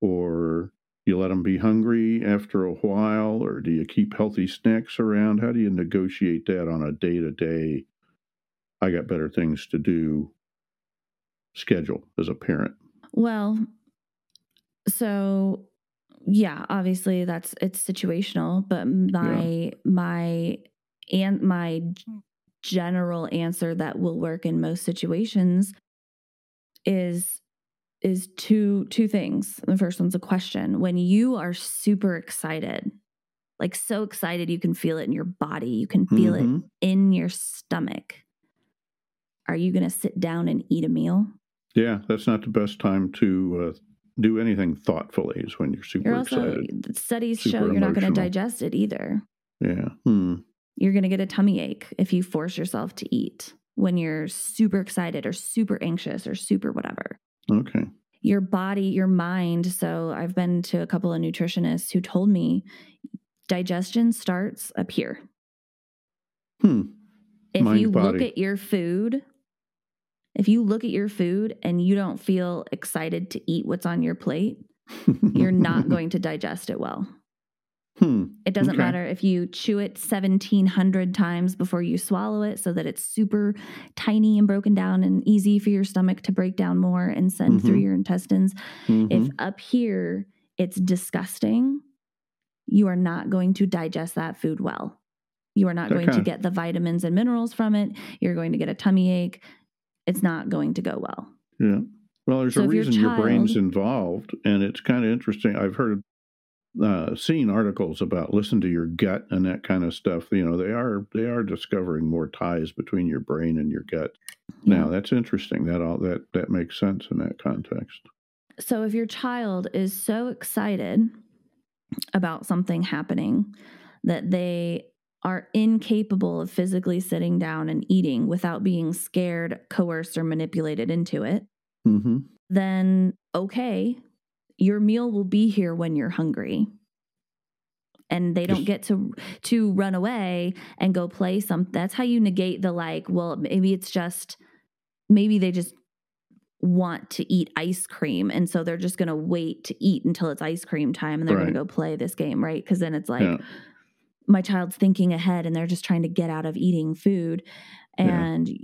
Or you let them be hungry after a while, or do you keep healthy snacks around? How do you negotiate that on a day-to-day, I got better things to do schedule as a parent? Well, so... yeah, obviously that's, it's situational, but my, yeah. my, and my general answer that will work in most situations is, is two, two things. The first one's a question. When you are super excited, like so excited, you can feel it in your body. You can feel mm-hmm. it in your stomach. Are you going to sit down and eat a meal? Yeah. That's not the best time to, uh, do anything thoughtfully is when you're super you're also, excited. Studies super show you're emotional. Not going to digest it either. Yeah. Hmm. You're going to get a tummy ache if you force yourself to eat when you're super excited or super anxious or super whatever. Okay. Your body, your mind. So I've been to a couple of nutritionists who told me digestion starts up here. Hmm. If mind, you body. Look at your food... If you look at your food and you don't feel excited to eat what's on your plate, you're not going to digest it well. Hmm, it doesn't okay. matter if you chew it seventeen hundred times before you swallow it so that it's super tiny and broken down and easy for your stomach to break down more and send mm-hmm. through your intestines. Mm-hmm. If up here it's disgusting, you are not going to digest that food well. You are not okay. going to get the vitamins and minerals from it. You're going to get a tummy ache. It's not going to go well. Yeah. Well, there's so a reason your, child... your brain's involved, and it's kind of interesting. I've heard, uh, seen articles about listen to your gut and that kind of stuff. You know, they are they are discovering more ties between your brain and your gut. Yeah. Now, that's interesting. That all that that makes sense in that context. So, if your child is so excited about something happening that they are incapable of physically sitting down and eating without being scared, coerced, or manipulated into it, mm-hmm. then okay, your meal will be here when you're hungry. and they don't get to to run away and go play something. That's how you negate the like, well, maybe it's just, maybe they just want to eat ice cream, and so they're just going to wait to eat until it's ice cream time, and they're right. going to go play this game, right? Because then it's like, yeah. my child's thinking ahead, and they're just trying to get out of eating food. And yeah.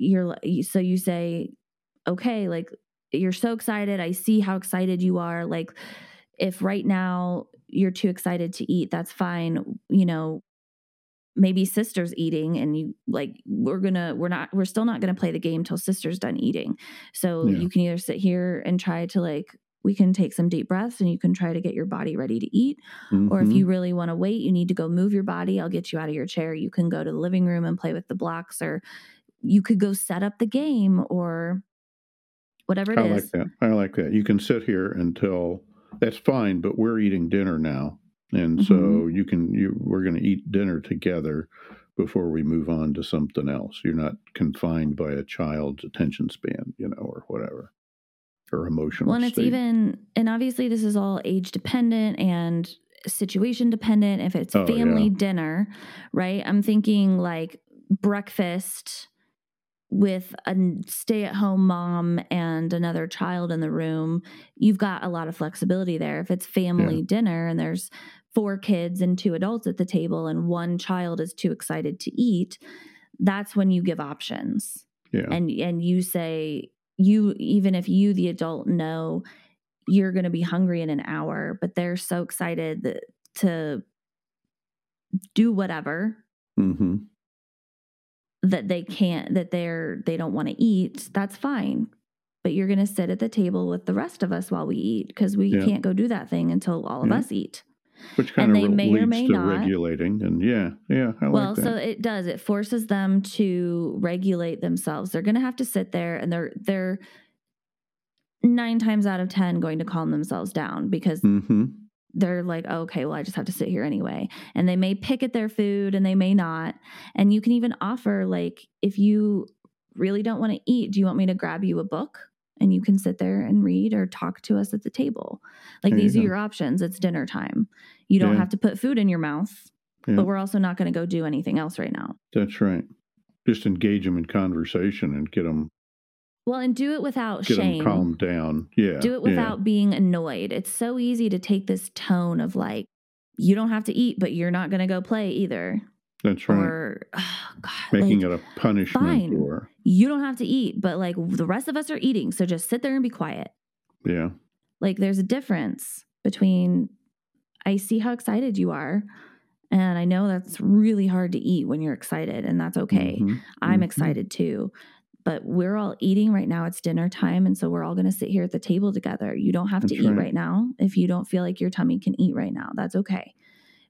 you're so you say, okay, like, you're so excited. I see how excited you are. Like, if right now you're too excited to eat, that's fine. You know, maybe sister's eating, and you like, we're gonna, we're not, we're still not gonna play the game till sister's done eating. So yeah. you can either sit here and try to like, we can take some deep breaths and you can try to get your body ready to eat. Mm-hmm. Or if you really want to wait, you need to go move your body. I'll get you out of your chair. You can go to the living room and play with the blocks, or you could go set up the game, or whatever it I is. I like that. I like that. You can sit here until that's fine, but we're eating dinner now. And mm-hmm. so you can, you, we're going to eat dinner together before we move on to something else. You're not confined by a child's attention span, you know, or whatever, or emotional. Well, and state. It's even, and obviously this is all age dependent and situation dependent. If it's oh, family yeah. dinner, right? I'm thinking like breakfast with a stay-at-home mom and another child in the room, you've got a lot of flexibility there. If it's family yeah. dinner and there's four kids and two adults at the table and one child is too excited to eat, that's when you give options. Yeah. And and you say, you, even if you, the adult, know you're going to be hungry in an hour, but they're so excited that, to do whatever. Mm-hmm. that they can't, that they're, they don't want to eat, that's fine. But you're going to sit at the table with the rest of us while we eat, because we yeah. can't go do that thing until all yeah. of us eat. Which kind and of they re- may leads or may to not. Regulating. And yeah, yeah, I well, like that. Well, so it does. It forces them to regulate themselves. They're going to have to sit there, and they're, they're nine times out of ten going to calm themselves down, because mm-hmm. they're like, oh, okay, well, I just have to sit here anyway. And they may pick at their food and they may not. And you can even offer, like, if you really don't want to eat, do you want me to grab you a book? And you can sit there and read or talk to us at the table. Like, there these you are go. Your options. It's dinner time. You don't yeah. have to put food in your mouth, yeah. but we're also not going to go do anything else right now. That's right. Just engage them in conversation and get them. Well, and do it without Get shame. Them calmed down. Yeah. Do it without yeah. being annoyed. It's so easy to take this tone of like, you don't have to eat, but you're not going to go play either. That's right. Or, oh God, making like, it a punishment. Fine. Or, you don't have to eat, but like the rest of us are eating, so just sit there and be quiet. Yeah. Like, there's a difference between, I see how excited you are, and I know that's really hard to eat when you're excited, and that's okay. Mm-hmm. I'm mm-hmm. excited too. But we're all eating right now. It's dinner time. And so we're all going to sit here at the table together. You don't have That's to eat right. right now. If you don't feel like your tummy can eat right now, that's okay.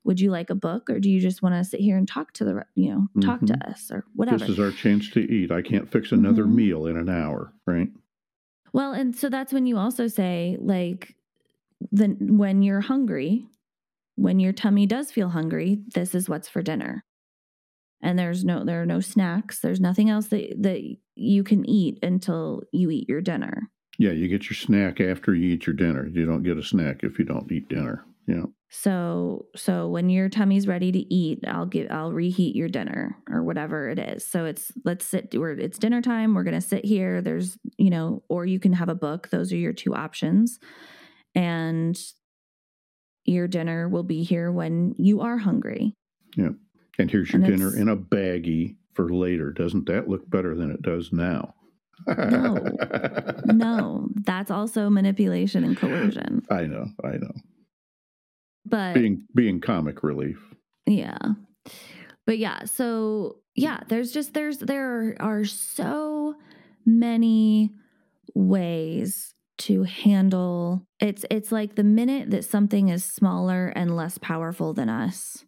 Would you like a book, or do you just want to sit here and talk to the, you know, mm-hmm. talk to us or whatever? This is our chance to eat. I can't fix another mm-hmm. meal in an hour. Right. Well, and so that's when you also say, like, then when you're hungry, when your tummy does feel hungry, this is what's for dinner. And there's no, there are no snacks. There's nothing else that, that you can eat until you eat your dinner. Yeah, you get your snack after you eat your dinner. You don't get a snack if you don't eat dinner. Yeah. So, so when your tummy's ready to eat, I'll give, I'll reheat your dinner or whatever it is. So it's, let's sit, we're, it's dinner time. We're going to sit here. There's, you know, or you can have a book. Those are your two options. And your dinner will be here when you are hungry. Yeah. And here's your and dinner in a baggie for later. Doesn't that look better than it does now? No. No. That's also manipulation and coercion. I know. I know. But being being comic relief. Yeah. But yeah, so yeah, there's just there's there are so many ways to handle. It's it's like the minute that something is smaller and less powerful than us,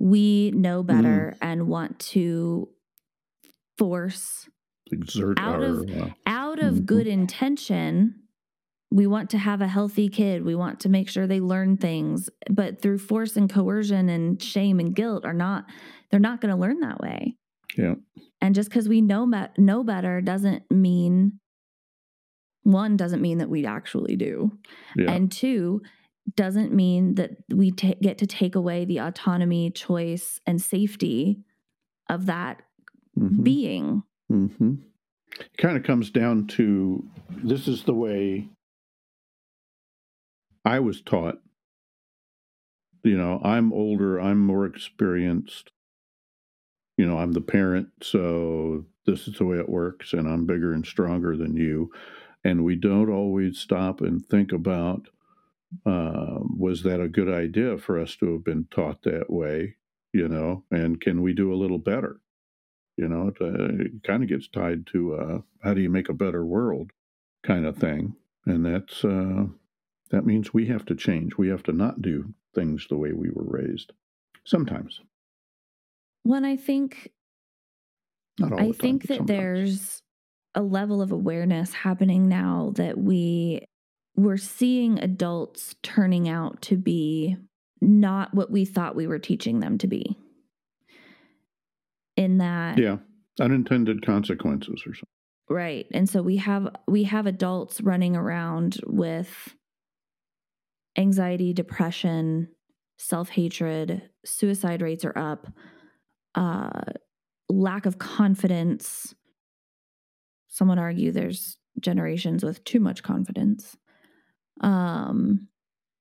we know better mm. and want to force Exert out our, of uh, out of mm-hmm. good intention. We want to have a healthy kid. We want to make sure they learn things, but through force and coercion and shame and guilt are not. They're not going to learn that way. Yeah. And just because we know be- know better doesn't mean one doesn't mean that we actually do, yeah. and two, doesn't mean that we t- get to take away the autonomy, choice, and safety of that mm-hmm. being. Mm-hmm. It kind of comes down to, this is the way I was taught. You know, I'm older, I'm more experienced. You know, I'm the parent, so this is the way it works, and I'm bigger and stronger than you. And we don't always stop and think about, uh, was that a good idea for us to have been taught that way, you know, and can we do a little better? You know, it, uh, it kind of gets tied to uh, how do you make a better world kind of thing. And that's uh, that means we have to change. We have to not do things the way we were raised sometimes. When I think, not all I the time, think that sometimes. There's a level of awareness happening now that we we're seeing adults turning out to be not what we thought we were teaching them to be. In that, yeah, unintended consequences or something. Right, and so we have we have adults running around with anxiety, depression, self-hatred, suicide rates are up. Uh, lack of confidence. Some would argue there's generations with too much confidence. Um,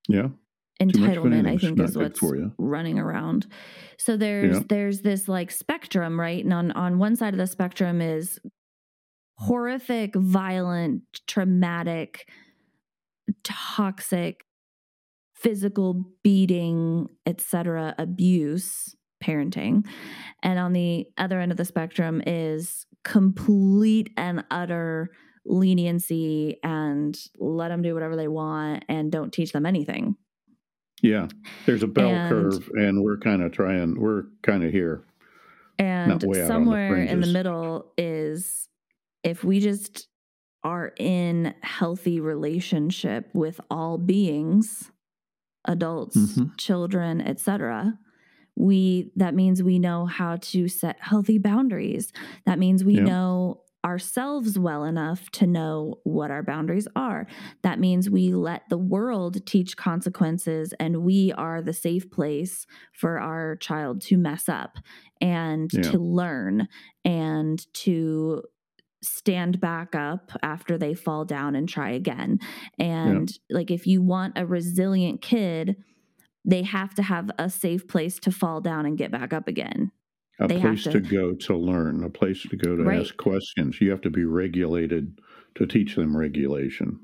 yeah. Entitlement, I think, is what's running around. So there's yeah. there's this like spectrum, right? And on, on one side of the spectrum is horrific, violent, traumatic, toxic, physical beating, et cetera, abuse. Parenting. And on the other end of the spectrum is complete and utter leniency and let them do whatever they want and don't teach them anything. Yeah. There's a bell and, curve and we're kind of trying, we're kind of here. And somewhere the in the middle is if we just are in healthy relationship with all beings, adults, mm-hmm. children, et cetera, We that means we know how to set healthy boundaries. That means we yep. know ourselves well enough to know what our boundaries are. That means we let the world teach consequences and we are the safe place for our child to mess up and yeah. to learn and to stand back up after they fall down and try again. And yeah. like if you want a resilient kid, they have to have a safe place to fall down and get back up again. A they place have to, to go to learn, a place to go to right. ask questions. You have to be regulated to teach them regulation.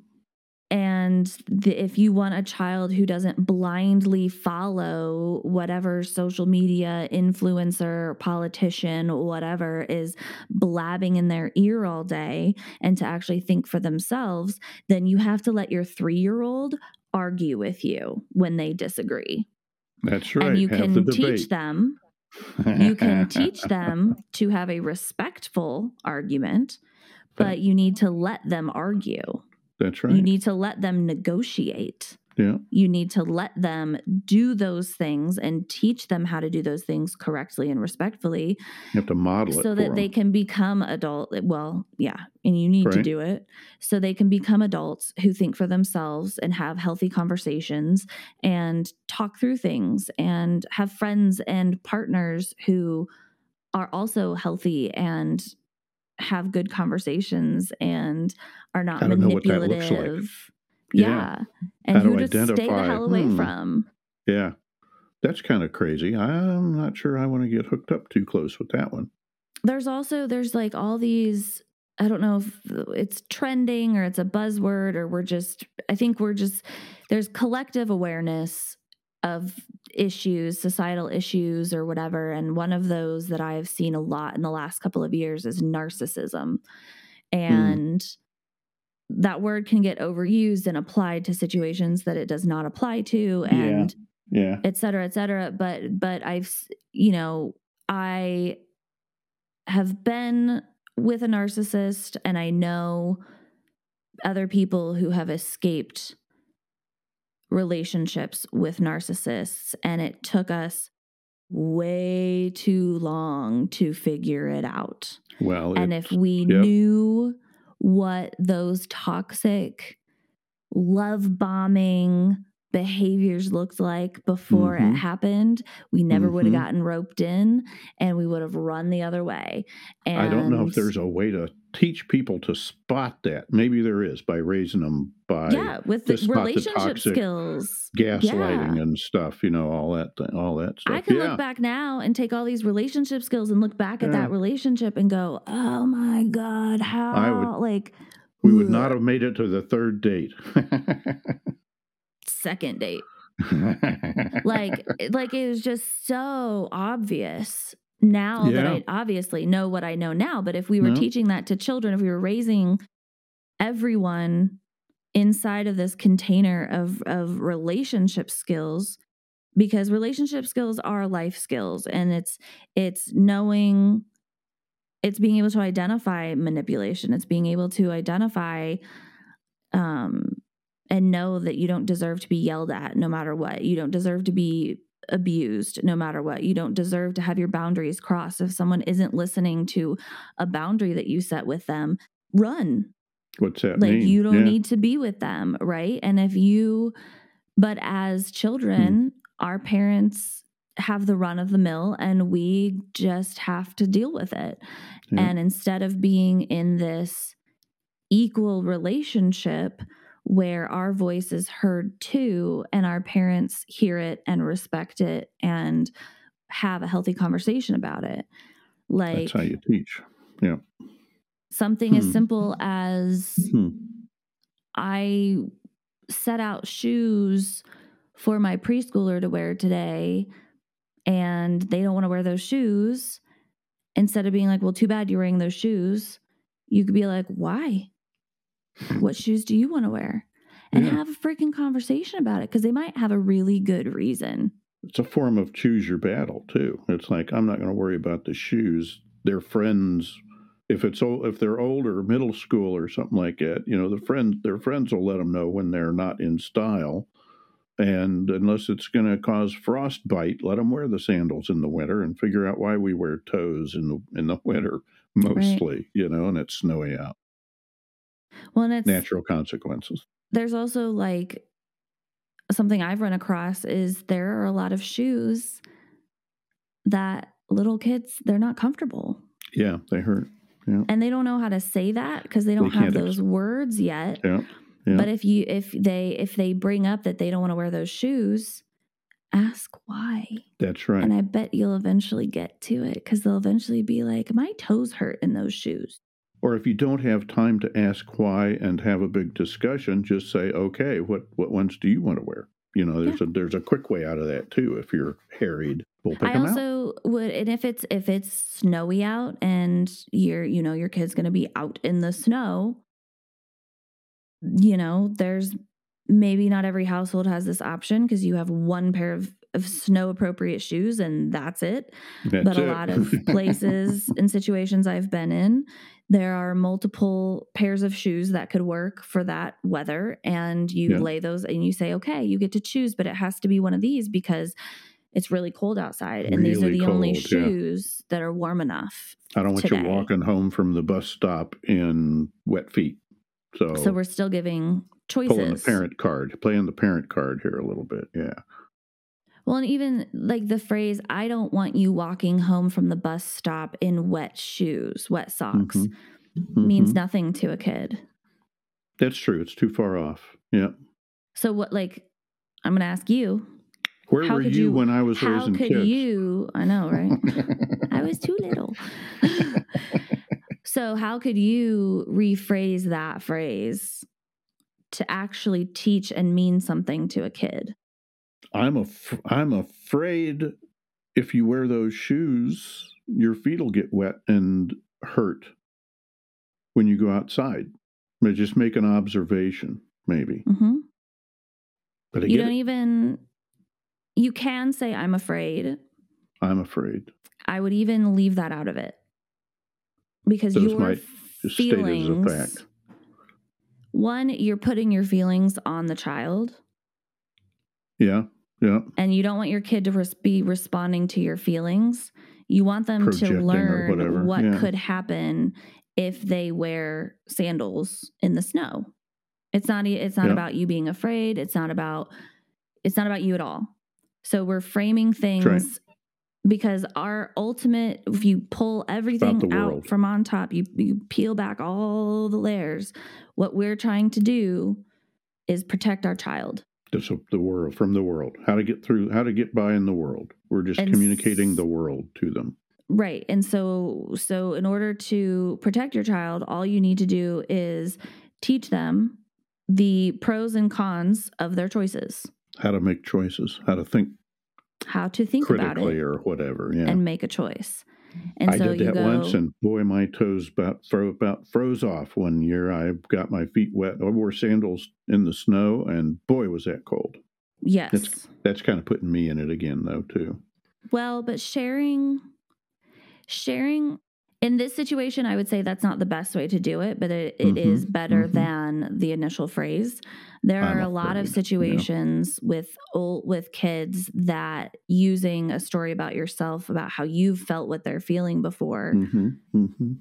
And the, if you want a child who doesn't blindly follow whatever social media influencer, politician, whatever is blabbing in their ear all day and to actually think for themselves, then you have to let your three-year-old argue with you when they disagree. That's right. And you have can the teach them, you can teach them to have a respectful argument, but you need to let them argue. That's right. You need to let them negotiate. Yeah. You need to let them do those things and teach them how to do those things correctly and respectfully. You have to model so it so that them. They can become adult. Well, yeah, and you need right. to do it so they can become adults who think for themselves and have healthy conversations and talk through things and have friends and partners who are also healthy and have good conversations and are not manipulative. Yeah. yeah. And how who to identify. Stay the hell away hmm. from. Yeah. That's kind of crazy. I'm not sure I want to get hooked up too close with that one. There's also, there's like all these, I don't know if it's trending or it's a buzzword or we're just, I think we're just, there's collective awareness of issues, societal issues or whatever. And one of those that I've seen a lot in the last couple of years is narcissism. And mm. that word can get overused and applied to situations that it does not apply to and yeah, yeah. et cetera, et cetera. But, but I've, you know, I have been with a narcissist and I know other people who have escaped relationships with narcissists. And it took us way too long to figure it out. Well, and if we yep. knew what those toxic love bombing behaviors looked like before mm-hmm. it happened, we never mm-hmm. would have gotten roped in, and we would have run the other way. And I don't know if there's a way to teach people to spot that. Maybe there is, by raising them by yeah with the relationship the skills, gaslighting yeah. and stuff, you know, all that thing, all that stuff. I can yeah. look back now and take all these relationship skills and look back at yeah. that relationship and go, oh my God, how I would, like we would ugh. not have made it to the third date. Second date. like like it was just so obvious. Now yeah. that I obviously know what I know now, but if we were no. teaching that to children, if we were raising everyone inside of this container of, of relationship skills, because relationship skills are life skills, and it's it's knowing, it's being able to identify manipulation, it's being able to identify um, and know that you don't deserve to be yelled at no matter what. You don't deserve to be abused no matter what. You don't deserve to have your boundaries crossed. If someone isn't listening to a boundary that you set with them, run. What's that like mean? You don't yeah. need to be with them, right? And if you, but as children, hmm. our parents have the run of the mill, and we just have to deal with it. Yeah. And instead of being in this equal relationship where our voice is heard too, and our parents hear it and respect it and have a healthy conversation about it. Like, that's how you teach. Yeah. Something hmm. as simple as hmm. I set out shoes for my preschooler to wear today, and they don't want to wear those shoes. Instead of being like, well, too bad you're wearing those shoes, you could be like, why? What shoes do you want to wear? And yeah. have a freaking conversation about it, because they might have a really good reason. It's a form of choose your battle too. It's like, I'm not going to worry about the shoes. Their friends, if it's if they're older, middle school or something like that, you know, the friends, their friends will let them know when they're not in style. And unless it's going to cause frostbite, let them wear the sandals in the winter, and figure out why we wear toes in the in the winter mostly, right. you know, and it's snowy out. Well, and it's natural consequences. There's also like something I've run across is there are a lot of shoes that little kids, they're not comfortable. Yeah, they hurt. Yeah. And they don't know how to say that because they don't they have those ex- words yet. Yeah. Yeah. But if you if they if they bring up that they don't want to wear those shoes, ask why. That's right. And I bet you'll eventually get to it, because they'll eventually be like, my toes hurt in those shoes. Or if you don't have time to ask why and have a big discussion, just say, okay, what, what ones do you want to wear? You know, there's yeah. a there's a quick way out of that too. If you're harried, we'll pick I them out. I also would, and if it's if it's snowy out and you're you know your kid's going to be out in the snow, you know, there's maybe not every household has this option, because you have one pair of of snow appropriate shoes and that's it. That's but a it. lot of places and situations I've been in, there are multiple pairs of shoes that could work for that weather. And you yeah. lay those and you say, okay, you get to choose, but it has to be one of these because it's really cold outside. And really these are the cold, only shoes yeah. that are warm enough. I don't want today. you walking home from the bus stop in wet feet. So, so we're still giving choices. Pulling the parent card, playing the parent card here a little bit. Yeah. Well, and even like the phrase, I don't want you walking home from the bus stop in wet shoes, wet socks, mm-hmm. Mm-hmm. means nothing to a kid. That's true. It's too far off. Yeah. So what, like, I'm going to ask you. Where were you, you when I was raising kids? How could you, I know, right? I was too little. So how could you rephrase that phrase to actually teach and mean something to a kid? I'm af- I'm afraid if you wear those shoes, your feet will get wet and hurt when you go outside. But just make an observation, maybe. Mm-hmm. But I you don't it. even, you can say, I'm afraid. I'm afraid. I would even leave that out of it. Because those your might feelings, state as a fact. One, you're putting your feelings on the child. Yeah. Yeah. And you don't want your kid to res- be responding to your feelings. You want them Projecting to learn what yeah. could happen if they wear sandals in the snow. It's not it's not yeah. about you being afraid. It's not about It's not about you at all. So we're framing things right. because our ultimate, if you pull everything out from on top, you, you peel back all the layers. What we're trying to do is protect our child. So the world, from the world, how to get through, how to get by in the world. We're just and communicating s- the world to them. Right. And so, so in order to protect your child, all you need to do is teach them the pros and cons of their choices. How to make choices, how to think. How to think critically about it. Or whatever. Yeah. And make a choice. And I so did that go, once, and boy, my toes about, fro, about froze off one year. I got my feet wet. I wore sandals in the snow, and boy, was that cold. Yes. That's, that's kind of putting me in it again, though, too. Well, but sharing... Sharing in this situation, I would say that's not the best way to do it, but it, it mm-hmm. is better mm-hmm. than the initial phrase. There I'm are a afraid. lot of situations yeah. with old, with kids that using a story about yourself, about how you've felt what they're feeling before mm-hmm. Mm-hmm.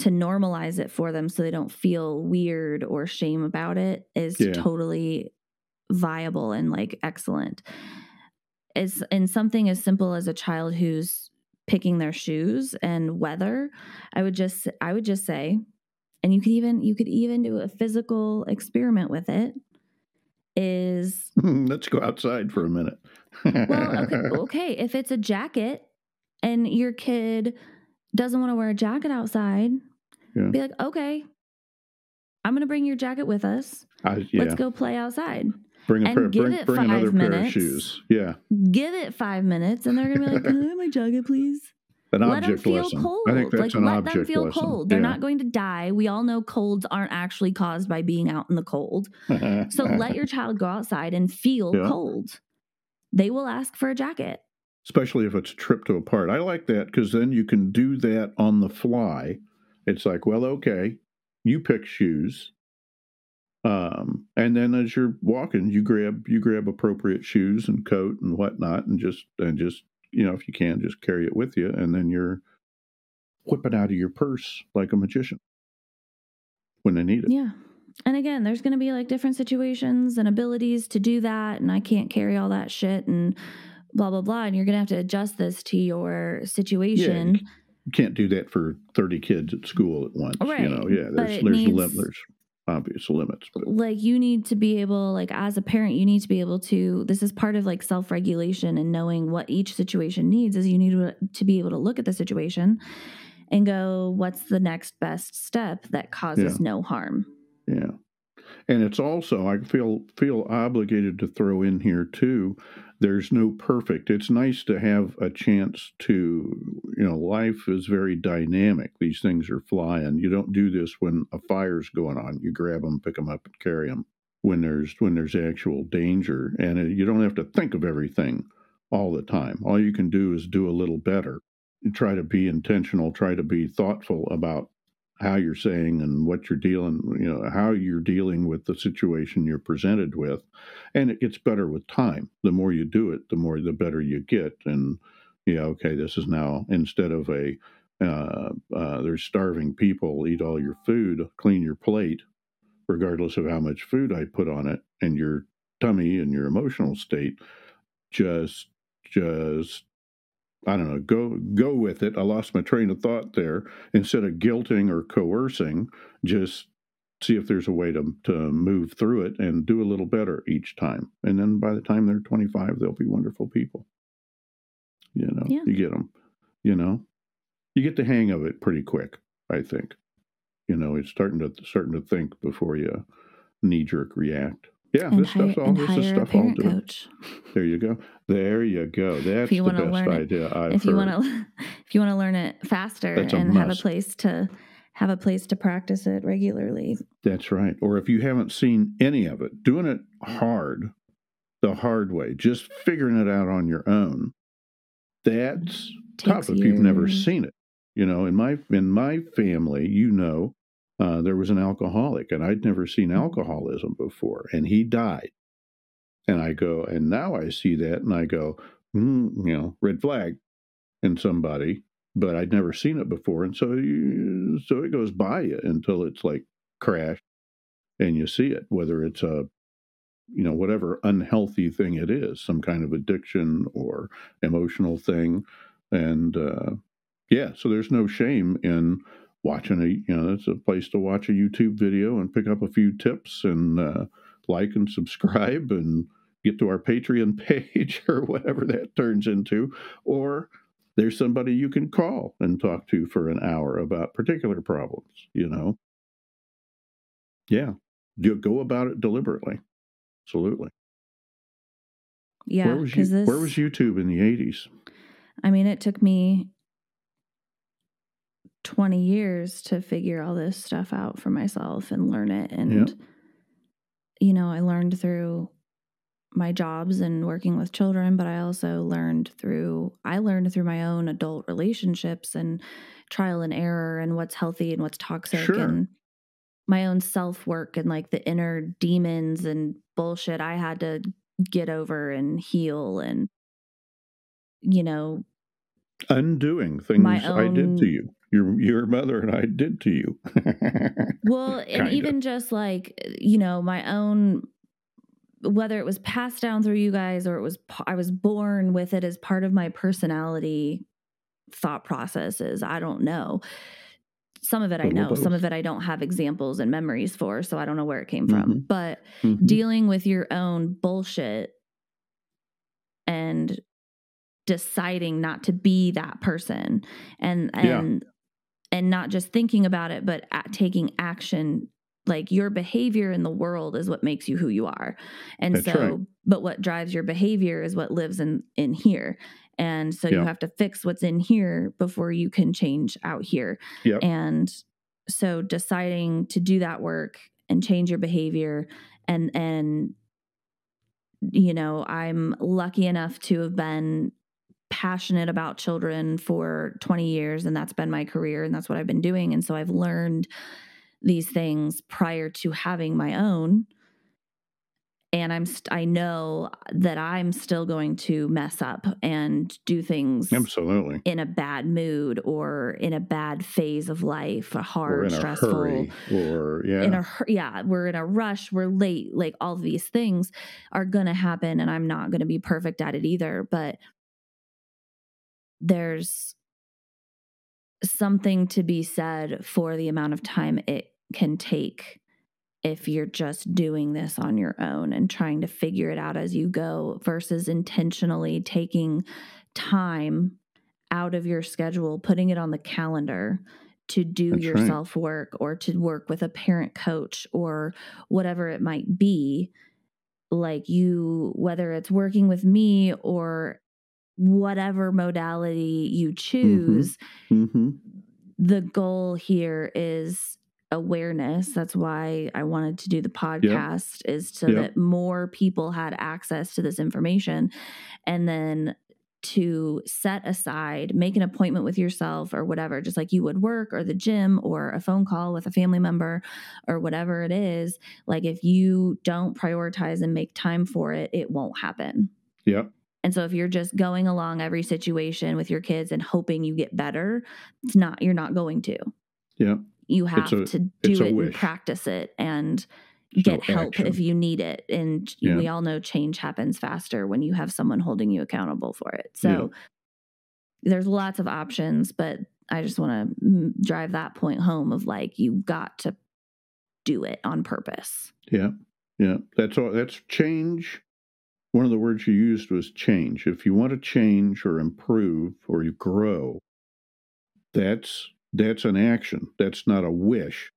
to normalize it for them so they don't feel weird or shame about it is yeah. totally viable and like excellent. It's, and something as simple as a child who's picking their shoes and weather, I would just, I would just say, and you could even, you could even do a physical experiment with it is. Let's go outside for a minute. Well, okay, okay. If it's a jacket and your kid doesn't want to wear a jacket outside, yeah. be like, okay, I'm going to bring your jacket with us. I, yeah. Let's go play outside. Bring, a and pair, give bring, it bring another minutes, pair of shoes. Yeah. Give it five minutes, and they're going to be like, can I have my jacket, please? An let object them feel lesson. Cold. I think that's like, an let object them feel lesson. Cold. They're yeah. not going to die. We all know colds aren't actually caused by being out in the cold. So let your child go outside and feel yeah. cold. They will ask for a jacket. Especially if it's a trip to a park. I like that because then you can do that on the fly. It's like, well, okay, you pick shoes. Um, and then as you're walking, you grab, you grab appropriate shoes and coat and whatnot, and just, and just, you know, if you can, just carry it with you. And then you're whipping out of your purse like a magician when they need it. Yeah. And again, there's going to be like different situations and abilities to do that. And I can't carry all that shit and blah, blah, blah. And you're going to have to adjust this to your situation. Yeah, you can't do that for thirty kids at school at once. Right. You know, yeah, there's, there's needs- levers. Obvious limits. But. Like you need to be able, like as a parent, you need to be able to, this is part of like self-regulation and knowing what each situation needs is you need to, to be able to look at the situation and go, what's the next best step that causes yeah. no harm? Yeah. And it's also, I feel, feel obligated to throw in here too. There's no perfect. It's nice to have a chance to, you know, life is very dynamic. These things are flying. You don't do this when a fire's going on. You grab them, pick them up, and carry them when there's when there's actual danger. And you don't have to think of everything all the time. All you can do is do a little better. You try to be intentional. Try to be thoughtful about how you're saying and what you're dealing, you know, how you're dealing with the situation you're presented with. And it gets better with time. The more you do it, the more, the better you get. And yeah, okay, this is now, instead of a, uh, uh, there's starving people, eat all your food, clean your plate, regardless of how much food I put on it, and your tummy and your emotional state, just, just, I don't know, go go with it. I lost my train of thought there. Instead of guilting or coercing, just see if there's a way to to move through it and do a little better each time. And then by the time they're twenty-five, they'll be wonderful people. You know, yeah. you get them, you know, you get the hang of it pretty quick, I think. You know, it's starting to starting to think before you knee-jerk react. Yeah, and this hire, stuff's all this is stuff I'll do. Coach. There you go. There you go. That's the best idea I've heard. If you want to, if you want to learn it faster and have a place to have a place to practice it regularly. That's right. Or if you haven't seen any of it, doing it hard, the hard way, just figuring it out on your own. That's tough if you've never seen it. You know, in my in my family, you know. Uh, there was an alcoholic, and I'd never seen alcoholism before, and he died. And I go, and now I see that, and I go, mm, you know, red flag in somebody, but I'd never seen it before. And so you, so it goes by you until it's like crash, and you see it, whether it's a you know, whatever unhealthy thing it is, some kind of addiction or emotional thing. And uh, yeah, so there's no shame in watching a, you know, it's a place to watch a YouTube video and pick up a few tips and uh, like and subscribe and get to our Patreon page or whatever that turns into. Or there's somebody you can call and talk to for an hour about particular problems, you know. Yeah, you go about it deliberately. Absolutely. Yeah. Where was, you, this, where was YouTube in the eighties? I mean, it took me twenty years to figure all this stuff out for myself and learn it. And, yeah. you know, I learned through my jobs and working with children, but I also learned through, I learned through my own adult relationships and trial and error and what's healthy and what's toxic. Sure. And my own self-work and like the inner demons and bullshit I had to get over and heal and, you know. Undoing things I did to you. Your your mother and I did to you. Well, and kinda. Even just like, you know, my own, whether it was passed down through you guys or it was, I was born with it as part of my personality thought processes. I don't know. Some of it I know, some of it I don't have examples and memories for, so I don't know where it came from. Mm-hmm. But mm-hmm. dealing with your own bullshit and deciding not to be that person and and yeah. and not just thinking about it, but at taking action, like your behavior in the world is what makes you who you are. And That's so, right. but what drives your behavior is what lives in, in here. And so yeah. you have to fix what's in here before you can change out here. Yep. And so deciding to do that work and change your behavior. And, and, you know, I'm lucky enough to have been passionate about children for twenty years, and that's been my career and that's what I've been doing. And so I've learned these things prior to having my own. And I'm st- I know that I'm still going to mess up and do things absolutely in a bad mood or in a bad phase of life, a hard, stressful, or in a hurry, or yeah, in a, yeah, we're in a rush, we're late, like all of these things are going to happen, and I'm not going to be perfect at it either. But there's something to be said for the amount of time it can take if you're just doing this on your own and trying to figure it out as you go versus intentionally taking time out of your schedule, putting it on the calendar to do That's your right. self-work or to work with a parent coach or whatever it might be. Like you, whether it's working with me or whatever modality you choose, mm-hmm. Mm-hmm. the goal here is awareness. That's why I wanted to do the podcast yep. is so yep. that more people had access to this information, and then to set aside, make an appointment with yourself or whatever, just like you would work or the gym or a phone call with a family member or whatever it is. Like if you don't prioritize and make time for it, it won't happen. Yep. And so if you're just going along every situation with your kids and hoping you get better, it's not, you're not going to. Yeah. You have a, to do it and practice it and get no help action. If you need it. And yeah. we all know change happens faster when you have someone holding you accountable for it. So yeah. there's lots of options, but I just want to drive that point home of like, you've got to do it on purpose. Yeah. Yeah. That's all. That's change. One of the words you used was change. If you want to change or improve or you grow, that's That's an action. That's not a wish.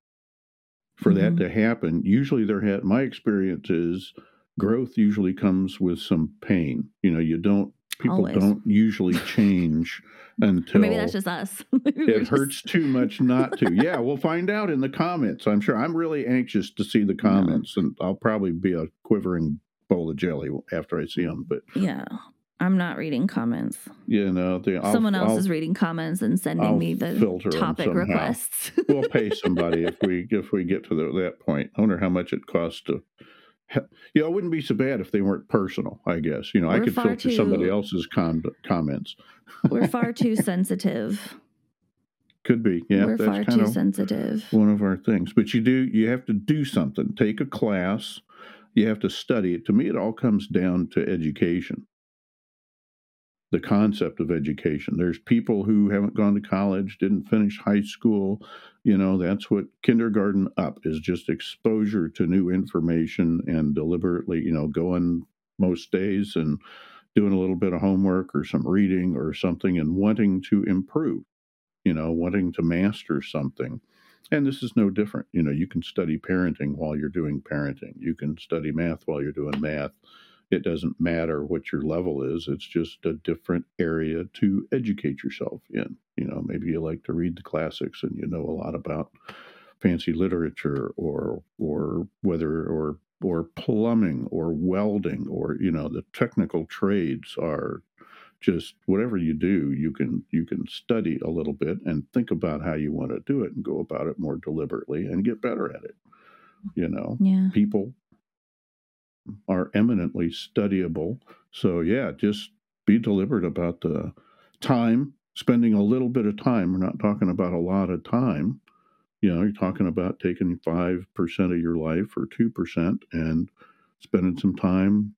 For mm-hmm. that to happen, usually there ha- my experience is growth usually comes with some pain. You know, you don't, people Always. Don't usually change until. Maybe that's just us. It hurts too much not to. Yeah, we'll find out in the comments. I'm sure. I'm really anxious to see the comments, no. and I'll probably be a quivering bowl of jelly after I see them. But yeah. I'm not reading comments. You know, the, someone else I'll, is reading comments and sending I'll me the topic requests. We'll pay somebody if we if we get to the, that point. I wonder how much it costs to. You know, it wouldn't be so bad if they weren't personal, I guess. You know, we're I could filter too, somebody else's com- comments. We're far too sensitive. Could be, yeah. We're that's far kind too of sensitive. One of our things, but you do you have to do something. Take a class. You have to study it. To me, it all comes down to education, the concept of education. There's people who haven't gone to college, didn't finish high school. You know, that's what kindergarten up is, just exposure to new information and deliberately, you know, going most days and doing a little bit of homework or some reading or something and wanting to improve, you know, wanting to master something. And this is no different. You know, you can study parenting while you're doing parenting. You can study math while you're doing math. It doesn't matter what your level is. It's just a different area to educate yourself in. You know, maybe you like to read the classics and you know a lot about fancy literature or or whether or or plumbing or welding or, you know, the technical trades are just whatever you do, you can you can study a little bit and think about how you want to do it and go about it more deliberately and get better at it. You know, yeah. People are eminently studyable. So, yeah, just be deliberate about the time, spending a little bit of time. We're not talking about a lot of time. You know, you're talking about taking five percent of your life or two percent and spending some time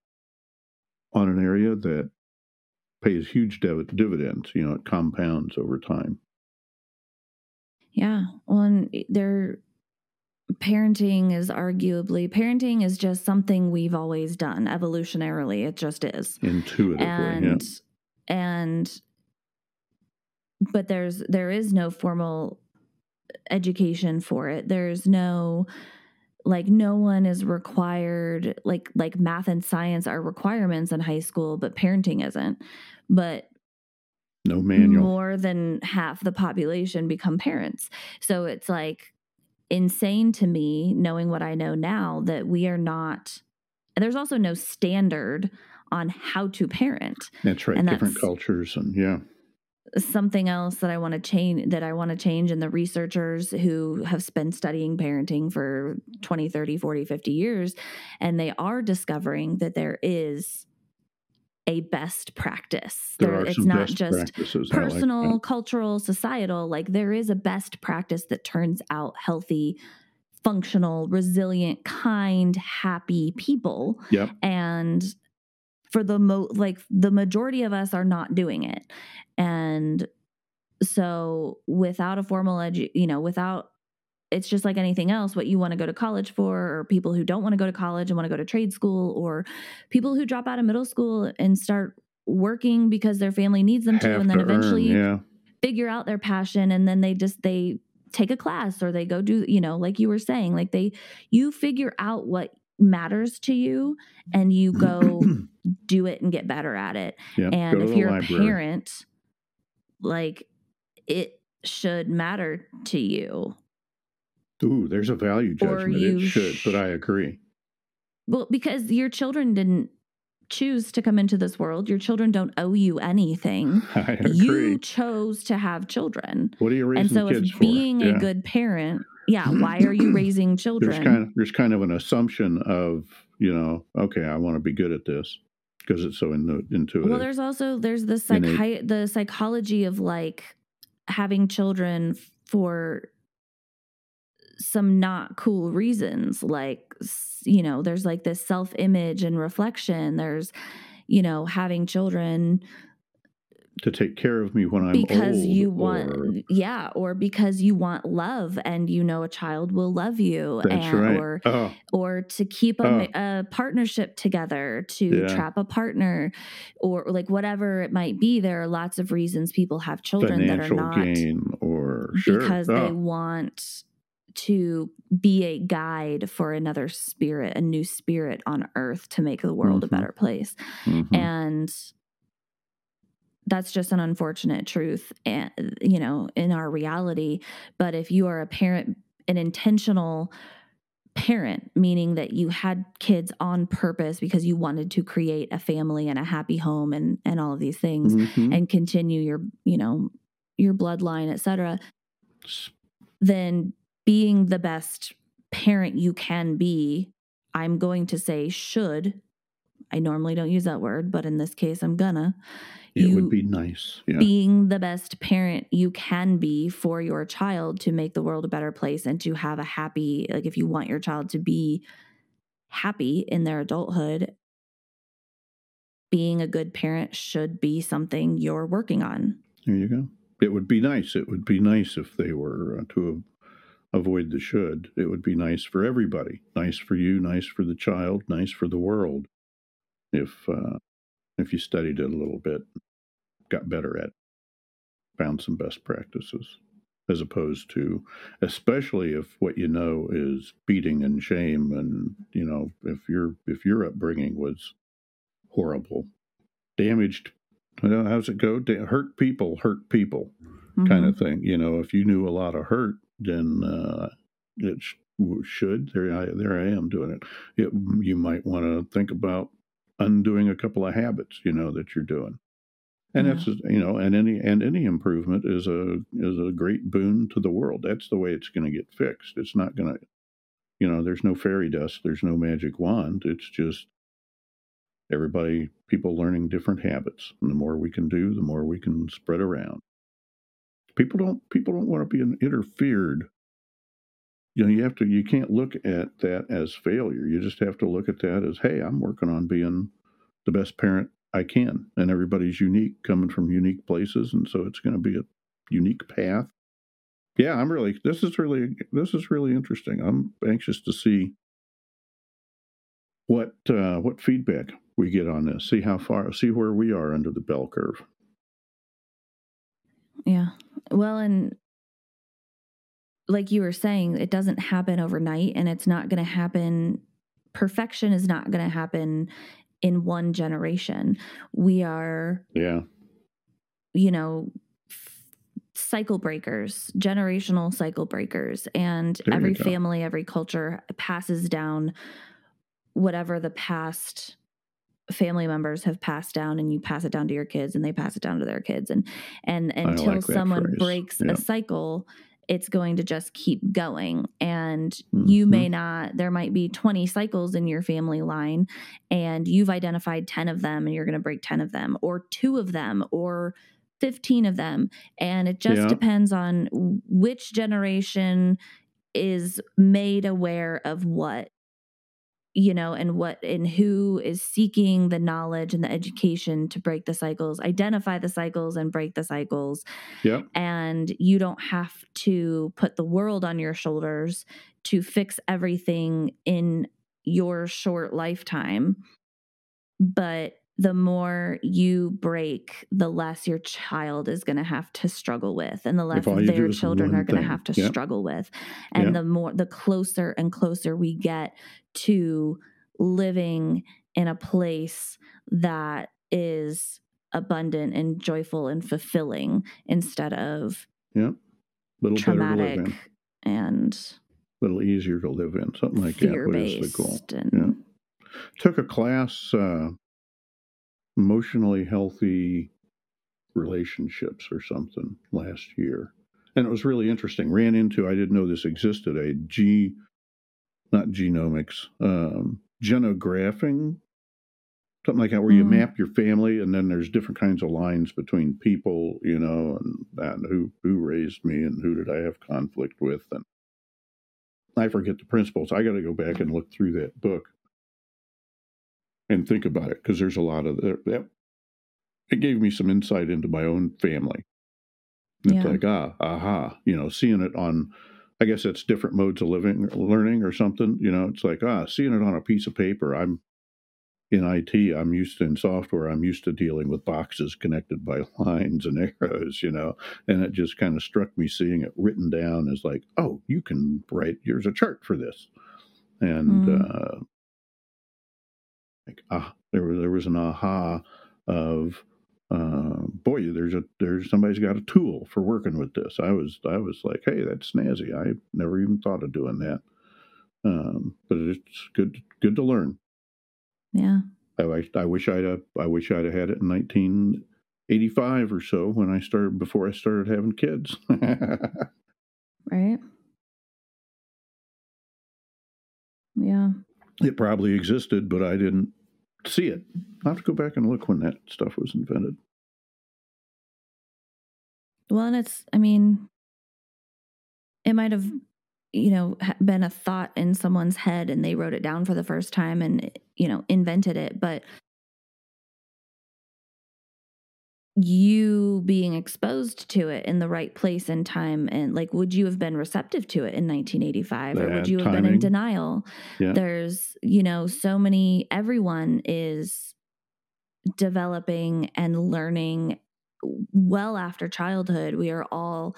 on an area that pays huge div- dividends. You know, it compounds over time. Yeah. Well, and there, parenting is arguably, parenting is just something we've always done evolutionarily. It just is. Intuitively, and, yeah. And, but there's, there is no formal education for it. There's no, like, no one is required, like, like math and science are requirements in high school, but parenting isn't. But no manual. More than half the population become parents. So it's like insane to me, knowing what I know now, that we are not, and there's also no standard on how to parent. That's right. And different that's, cultures and yeah. Something else that I want to change, that I want to change in the researchers who have been studying parenting for twenty, thirty, forty, fifty years, and they are discovering that there is a best practice. There there, it's not just personal, like cultural, societal, like there is a best practice that turns out healthy, functional, resilient, kind, happy people. Yep. And for the mo like the majority of us are not doing it. And so without a formal edu, you know, without, it's just like anything else, what you want to go to college for, or people who don't want to go to college and want to go to trade school, or people who drop out of middle school and start working because their family needs them to, and then eventually earn, yeah. figure out their passion. And then they just, they take a class or they go do, you know, like you were saying, like they, you figure out what matters to you and you go do it and get better at it. Yep, and if you're library. a parent, like it should matter to you. Ooh, there's a value judgment. It should, sh- but I agree. Well, because your children didn't choose to come into this world. Your children don't owe you anything. I agree. You chose to have children. What are you raising kids for? And so it's being yeah. a good parent. Yeah, why are you raising children? There's kind of, there's kind of an assumption of, you know, okay, I want to be good at this because it's so in, intuitive. Well, there's also, there's the psychi- the psychology of like having children for some not cool reasons. Like, you know, there's like this self-image and reflection. There's, you know, having children to take care of me when I'm because old, you want, or, yeah, or because you want love, and you know a child will love you, that's and, right. or oh. or to keep a, oh. a partnership together, to yeah. trap a partner, or like whatever it might be. There are lots of reasons people have children Financial that are not gain or sure. because oh. they want to be a guide for another spirit, a new spirit on earth, to make the world mm-hmm. a better place, mm-hmm. and. That's just an unfortunate truth, and, you know, in our reality. But if you are a parent, an intentional parent, meaning that you had kids on purpose because you wanted to create a family and a happy home and, and all of these things mm-hmm. and continue your, you know, your bloodline, et cetera, then being the best parent you can be, I'm going to say should, I normally don't use that word, but in this case, I'm gonna. It you, would be nice. Yeah. Being the best parent you can be for your child to make the world a better place and to have a happy, like if you want your child to be happy in their adulthood, being a good parent should be something you're working on. There you go. It would be nice. It would be nice if they were to avoid the should. It would be nice for everybody. Nice for you, nice for the child, nice for the world. If uh, if you studied it a little bit, got better at it, found some best practices, as opposed to, especially if what you know is beating and shame, and you know if your if your upbringing was horrible, damaged. Well, how's it go? Da- hurt people, hurt people, mm-hmm. kind of thing. You know, if you knew a lot of hurt, then uh, it sh- should. There, I, there I am doing it. it. You might want to think about undoing a couple of habits, you know, that you're doing. And yeah. that's, you know, and any and any improvement is a is a great boon to the world. That's the way it's going to get fixed. It's not going to, you know, there's no fairy dust. There's no magic wand. It's just everybody, people learning different habits. And the more we can do, the more we can spread around. People don't people don't want to be interfered. You know, you have to. You can't look at that as failure. You just have to look at that as, hey, I'm working on being the best parent I can, and everybody's unique, coming from unique places, and so it's going to be a unique path. Yeah, I'm really, this is really, this is really interesting. I'm anxious to see what uh, what feedback we get on this, see how far, see where we are under the bell curve. Yeah. Well, and like you were saying, it doesn't happen overnight, and it's not going to happen, perfection is not going to happen in one generation. We are, yeah, you know, f- cycle breakers, generational cycle breakers, and there every family, every culture passes down whatever the past family members have passed down, and you pass it down to your kids, and they pass it down to their kids, and and, and until like someone breaks yeah. a cycle, it's going to just keep going. And mm-hmm. you may not, there might be twenty cycles in your family line, and you've identified ten of them, and you're going to break ten of them, or two of them, or fifteen of them. And it just yeah. depends on which generation is made aware of what, you know, and what, and who is seeking the knowledge and the education to break the cycles, identify the cycles and break the cycles. Yeah. And you don't have to put the world on your shoulders to fix everything in your short lifetime. But the more you break, the less your child is going to have to struggle with, and the less their children are going to have to yep. struggle with. And yep. the more, the closer and closer we get to living in a place that is abundant and joyful and fulfilling, instead of yep. little traumatic and a little easier to live in, something like that. What is the goal? And, yeah. Took a class, uh, emotionally healthy relationships or something last year. And it was really interesting. Ran into, I didn't know this existed, a G, not genomics, um, genographing, something like that, where mm. you map your family, and then there's different kinds of lines between people, you know, and, and who, who raised me and who did I have conflict with. And I forget the principles. I got to go back and look through that book and think about it, because there's a lot of that. It gave me some insight into my own family. It's yeah. like, ah, aha, you know, seeing it on, I guess that's different modes of living, or learning or something. You know, it's like, ah, seeing it on a piece of paper. I'm in I T, I'm used to, in software, I'm used to dealing with boxes connected by lines and arrows, you know, and it just kind of struck me seeing it written down as like, oh, you can write, here's a chart for this. And, mm. uh, Like, ah, there was there was an aha of uh, boy, there's a there's somebody's got a tool for working with this. I was I was like, hey, that's snazzy. I never even thought of doing that. Um, but it's good good to learn. Yeah. I I wish I'd have, I wish I'd have had it in nineteen eighty-five or so when I started before I started having kids. Right. Yeah. It probably existed, but I didn't see it. I'll have to go back and look when that stuff was invented. Well, and it's, I mean, it might have you know, been a thought in someone's head and they wrote it down for the first time and, you know, invented it. But you being exposed to it in the right place and time, and like, would you have been receptive to it in nineteen eighty-five, or would you have timing. been in denial? Yeah. There's, you know, so many, everyone is developing and learning well after childhood. We are all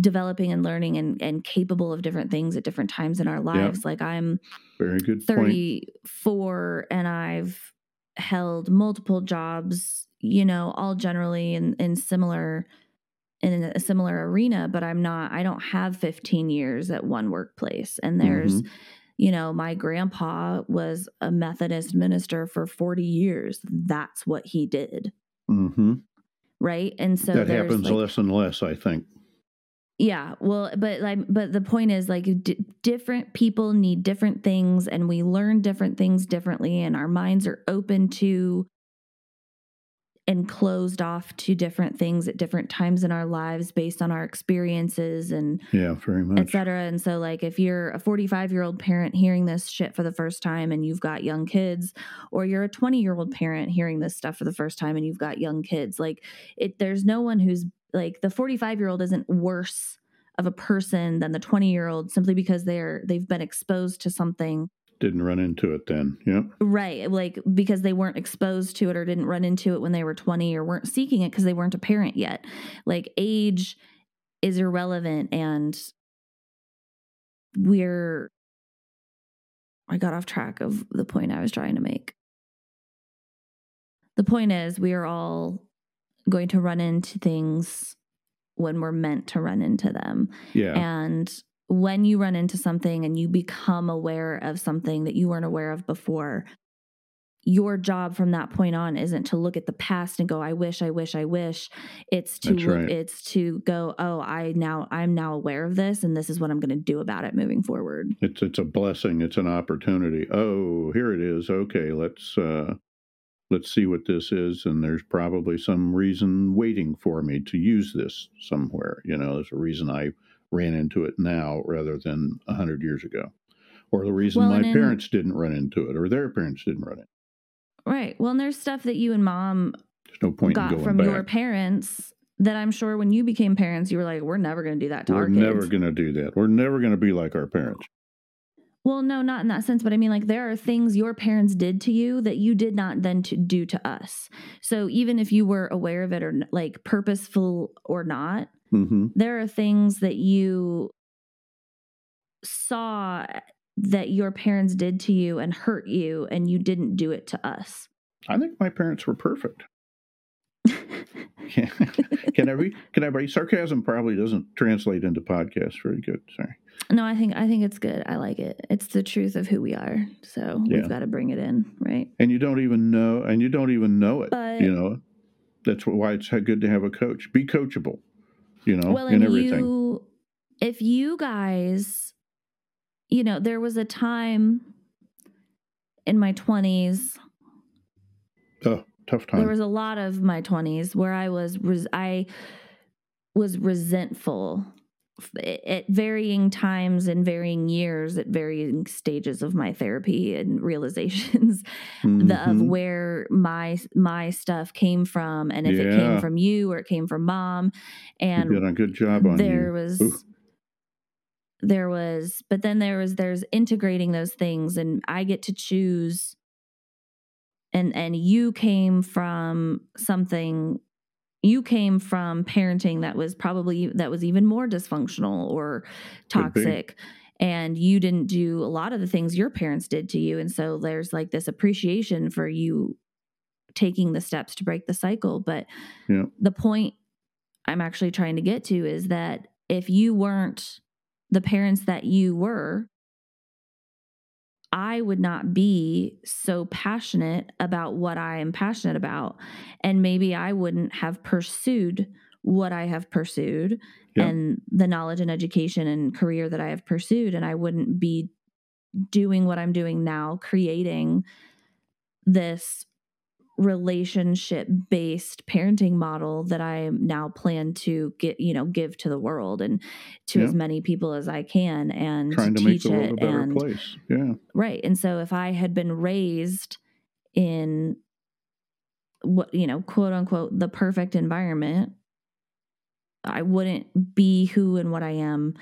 developing and learning and, and capable of different things at different times in our lives. Yeah. Like I'm Very good thirty-four point. And I've held multiple jobs, you know, all generally in, in similar, in a similar arena, but I'm not, I don't have fifteen years at one workplace. And there's, mm-hmm. you know, my grandpa was a Methodist minister for forty years. That's what he did. Mm-hmm. Right. And so that happens like, less and less, I think. Yeah. Well, but like, but the point is like d- different people need different things, and we learn different things differently, and our minds are open to and closed off to different things at different times in our lives based on our experiences and yeah, very much. et cetera. And so like, if you're a forty-five year old parent hearing this shit for the first time and you've got young kids, or you're a twenty year old parent hearing this stuff for the first time and you've got young kids, like it, there's no one who's like the forty-five year old isn't worse of a person than the twenty year old simply because they're, they've been exposed to something. Didn't run into it then. Yep. Right. Like because they weren't exposed to it or didn't run into it when they were twenty or weren't seeking it because they weren't a parent yet. Like age is irrelevant, and we're, I got off track of the point I was trying to make. The point is we are all going to run into things when we're meant to run into them. Yeah. And when you run into something and you become aware of something that you weren't aware of before, your job from that point on isn't to look at the past and go, I wish, I wish, I wish. It's to, right. it's to go, oh, I now, I'm now aware of this, and this is what I'm going to do about it moving forward. It's, it's a blessing. It's an opportunity. Oh, here it is. Okay. Let's, uh, let's see what this is. And there's probably some reason waiting for me to use this somewhere. You know, there's a reason I ran into it now rather than a hundred years ago, or the reason well, my in, parents didn't run into it, or their parents didn't run it. Right. Well, and there's stuff that you and mom there's no point got in going from back. your parents that I'm sure when you became parents, you were like, we're never going to do that to we're our kids. We're never going to do that. We're never going to be like our parents. Well, no, not in that sense. But I mean, like there are things your parents did to you that you did not then to do to us. So even if you were aware of it or like purposeful or not, mm-hmm. there are things that you saw that your parents did to you and hurt you, and you didn't do it to us. I think my parents were perfect. can, can I be? Can I be? Sarcasm probably doesn't translate into podcasts very good. Sorry. No, I think I think it's good. I like it. It's the truth of who we are, so yeah. we've got to bring it in, right? And you don't even know, and you don't even know it. But, you know, that's why it's good to have a coach. Be coachable. You know, well, and, and everything. You, if you guys, you know, there was a time in my twenties. Oh, tough time. There was a lot of my twenties where I was, res- I was resentful at varying times and varying years, at varying stages of my therapy and realizations mm-hmm. the, of where my my stuff came from, and if yeah. it came from you or it came from mom. And you did a good job on there you. was Oof. there was, but then there was there's integrating those things, and I get to choose. And and you came from something. You came from parenting that was probably, that was even more dysfunctional or toxic, and you didn't do a lot of the things your parents did to you. And so there's like this appreciation for you taking the steps to break the cycle. But yeah. the point I'm actually trying to get to is that if you weren't the parents that you were, I would not be so passionate about what I am passionate about. And maybe I wouldn't have pursued what I have pursued yeah. and the knowledge and education and career that I have pursued. And I wouldn't be doing what I'm doing now, creating this relationship-based parenting model that I now plan to get, you know, give to the world and to yeah. as many people as I can, and trying to teach make the world it a better and, place. Yeah, right. And so, if I had been raised in what you know, quote unquote, the perfect environment, I wouldn't be who and what I am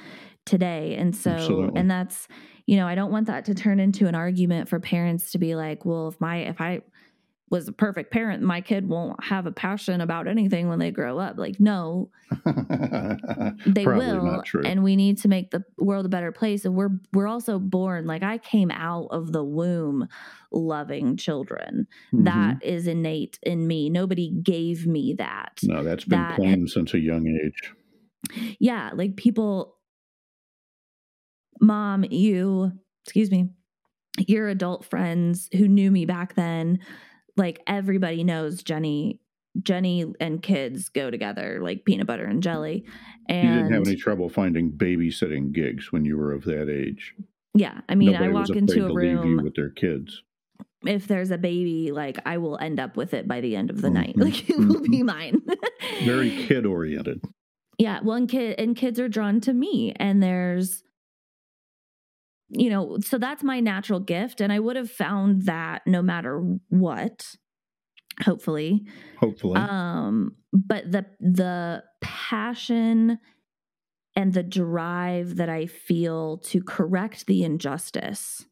today. And so, Absolutely. and that's, you know, I don't want that to turn into an argument for parents to be like, well, if my if I was a perfect parent, my kid won't have a passion about anything when they grow up. Like, no, they Probably will. Not true. And we need to make the world a better place. And we're, we're also born, like I came out of the womb loving children. Mm-hmm. That is innate in me. Nobody gave me that. No, that's been that, planned since a young age. Yeah. Like people, mom, you, excuse me, your adult friends who knew me back then, like everybody knows Jenny, Jenny and kids go together like peanut butter and jelly. And you didn't have any trouble finding babysitting gigs when you were of that age. Yeah. I mean, Nobody I walk into a room with their kids. If there's a baby, like I will end up with it by the end of the mm-hmm. night. Like it will mm-hmm. be mine. Very kid oriented. Yeah. Well, and kid and kids are drawn to me, and there's, you know, so that's my natural gift. And I would have found that no matter what, hopefully, hopefully. Um, but the, the passion and the drive that I feel to correct the injustice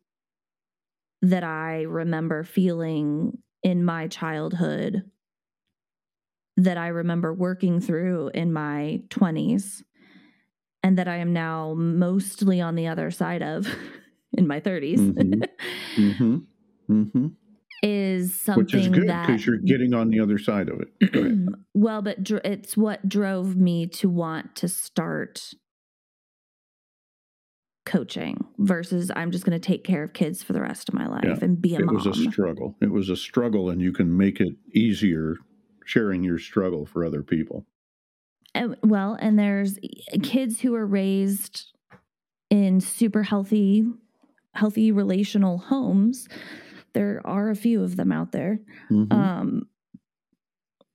that I remember feeling in my childhood, that I remember working through in my twenties, and that I am now mostly on the other side of in my thirties mm-hmm. Mm-hmm. Mm-hmm. is something Which is good, that... because you're getting on the other side of it. Go ahead. Well, but dr- it's what drove me to want to start coaching versus I'm just going to take care of kids for the rest of my life yeah. and be a it mom. It was a struggle. It was a struggle, and you can make it easier sharing your struggle for other people. Well, and there's kids who are raised in super healthy, healthy relational homes. There are a few of them out there. Mm-hmm. Um,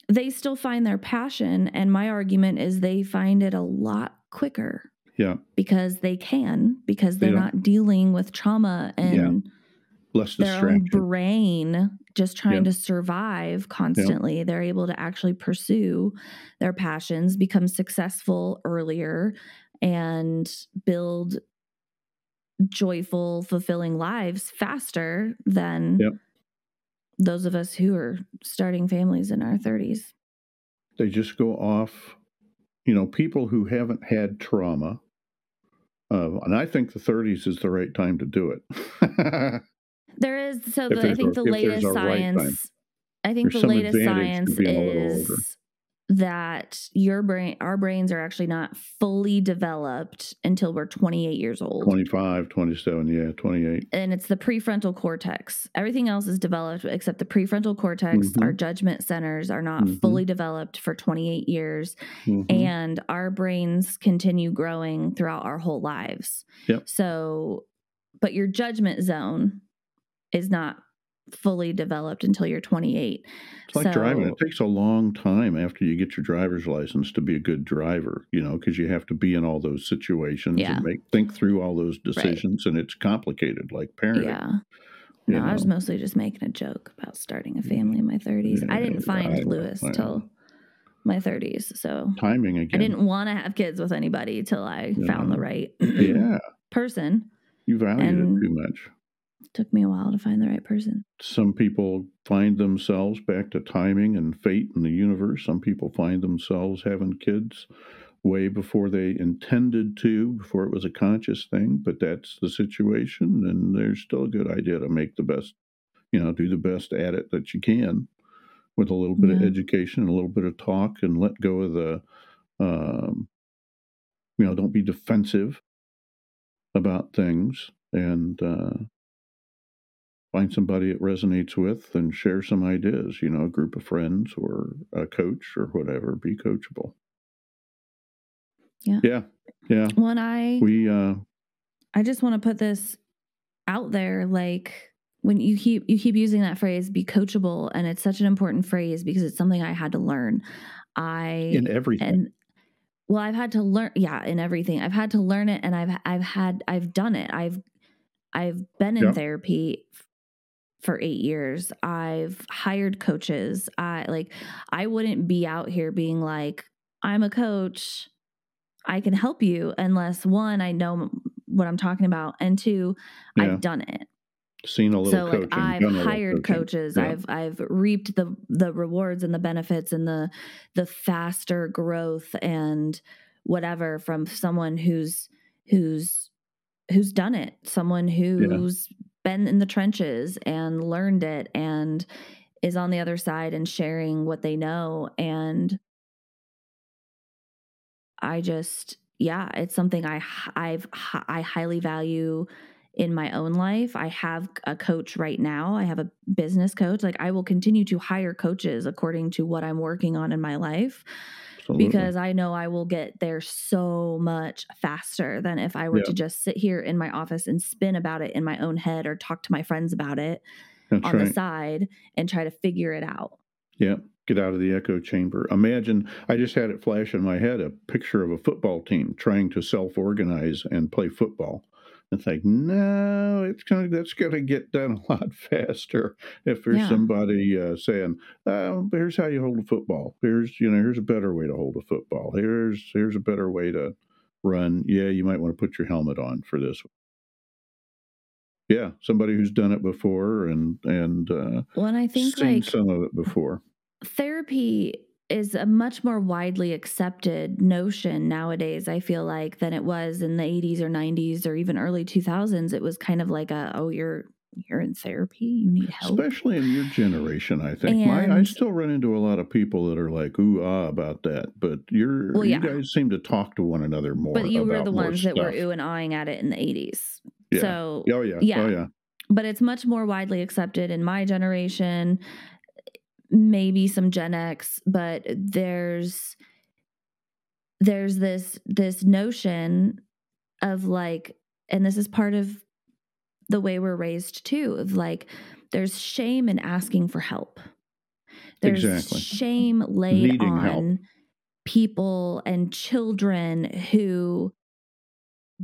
they still find their passion. And my argument is they find it a lot quicker. Yeah. Because they can, because they're yeah. not dealing with trauma and yeah. Less their own brain just trying yeah. to survive constantly. Yeah. They're able to actually pursue their passions, become successful earlier, and build joyful, fulfilling lives faster than yeah. those of us who are starting families in our thirties. They just go off, you know, people who haven't had trauma. Uh, and I think the thirties is the right time to do it. There is, so the, I think the latest science, I think the latest science is that your brain, our brains are actually not fully developed until we're twenty-eight years old. twenty-five, twenty-seven, yeah, twenty-eight. And it's the prefrontal cortex. Everything else is developed except the prefrontal cortex. Mm-hmm. Our judgment centers are not mm-hmm. fully developed for twenty-eight years. Mm-hmm. And our brains continue growing throughout our whole lives. Yep. So, but your judgment zone is not fully developed until you're twenty-eight. It's like so, driving. It takes a long time after you get your driver's license to be a good driver, you know, because you have to be in all those situations yeah. and make think through all those decisions, right. and it's complicated, like parenting. Yeah. No, know. I was mostly just making a joke about starting a family in my thirties. Yeah, I didn't find I, Lewis I, till my thirties, so timing again. I didn't want to have kids with anybody till I yeah. found the right yeah. person. You valued and, it too much. Took me a while to find the right person. Some people find themselves back to timing and fate in the universe. Some people find themselves having kids way before they intended to, before it was a conscious thing. But that's the situation, and there's still a good idea to make the best, you know, do the best at it that you can with a little bit yeah. of education, a little bit of talk, and let go of the, um, you know, don't be defensive about things, and, uh, find somebody it resonates with and share some ideas, you know, a group of friends or a coach or whatever. Be coachable. Yeah. Yeah. Yeah. When I, we, uh, I just want to put this out there. Like, when you keep you keep using that phrase, be coachable, and it's such an important phrase because it's something I had to learn. I in everything. And, well, I've had to learn. Yeah, in everything, I've had to learn it, and I've I've had I've done it. I've I've been in yeah. therapy for eight years. I've hired coaches. I like I wouldn't be out here being like, I'm a coach, I can help you, unless one, I know what I'm talking about, and two, yeah. I've done it. Seen a little so coaching. Like I've hired coaches. Yeah. I've I've reaped the the rewards and the benefits and the the faster growth and whatever from someone who's who's who's done it, someone who's yeah. been in the trenches and learned it and is on the other side and sharing what they know. And I just, yeah, it's something I I've I highly value in my own life. I have a coach right now. I have a business coach. Like, I will continue to hire coaches according to what I'm working on in my life. Absolutely. Because I know I will get there so much faster than if I were yeah. to just sit here in my office and spin about it in my own head or talk to my friends about it That's on right. the side and try to figure it out. Yeah. Get out of the echo chamber. Imagine, I just had it flash in my head, a picture of a football team trying to self-organize and play football. And think, no, it's kind of, that's going to get done a lot faster if there's yeah. somebody uh, saying, oh, here's how you hold a football. Here's, you know, here's a better way to hold a football. Here's, here's a better way to run. Yeah, you might want to put your helmet on for this. Yeah, somebody who's done it before and and uh, well, and I think seen like some of it before. Therapy is a much more widely accepted notion nowadays, I feel like, than it was in the eighties or nineties or even early two thousands. It was kind of like a, oh, you're you're in therapy, you need help. Especially in your generation, I think. And, My, I still run into a lot of people that are like, ooh, ah, about that. But you're, well, yeah. you guys seem to talk to one another more. But you about were the ones stuff. that were ooh and ahhing at it in the eighties. Yeah. So, oh, yeah. yeah. Oh, yeah. But it's much more widely accepted in my generation, maybe some Gen X, but there's there's this this notion of like, and this is part of the way we're raised too, of like, there's shame in asking for help. There's exactly. shame laid Needing on help. people and children who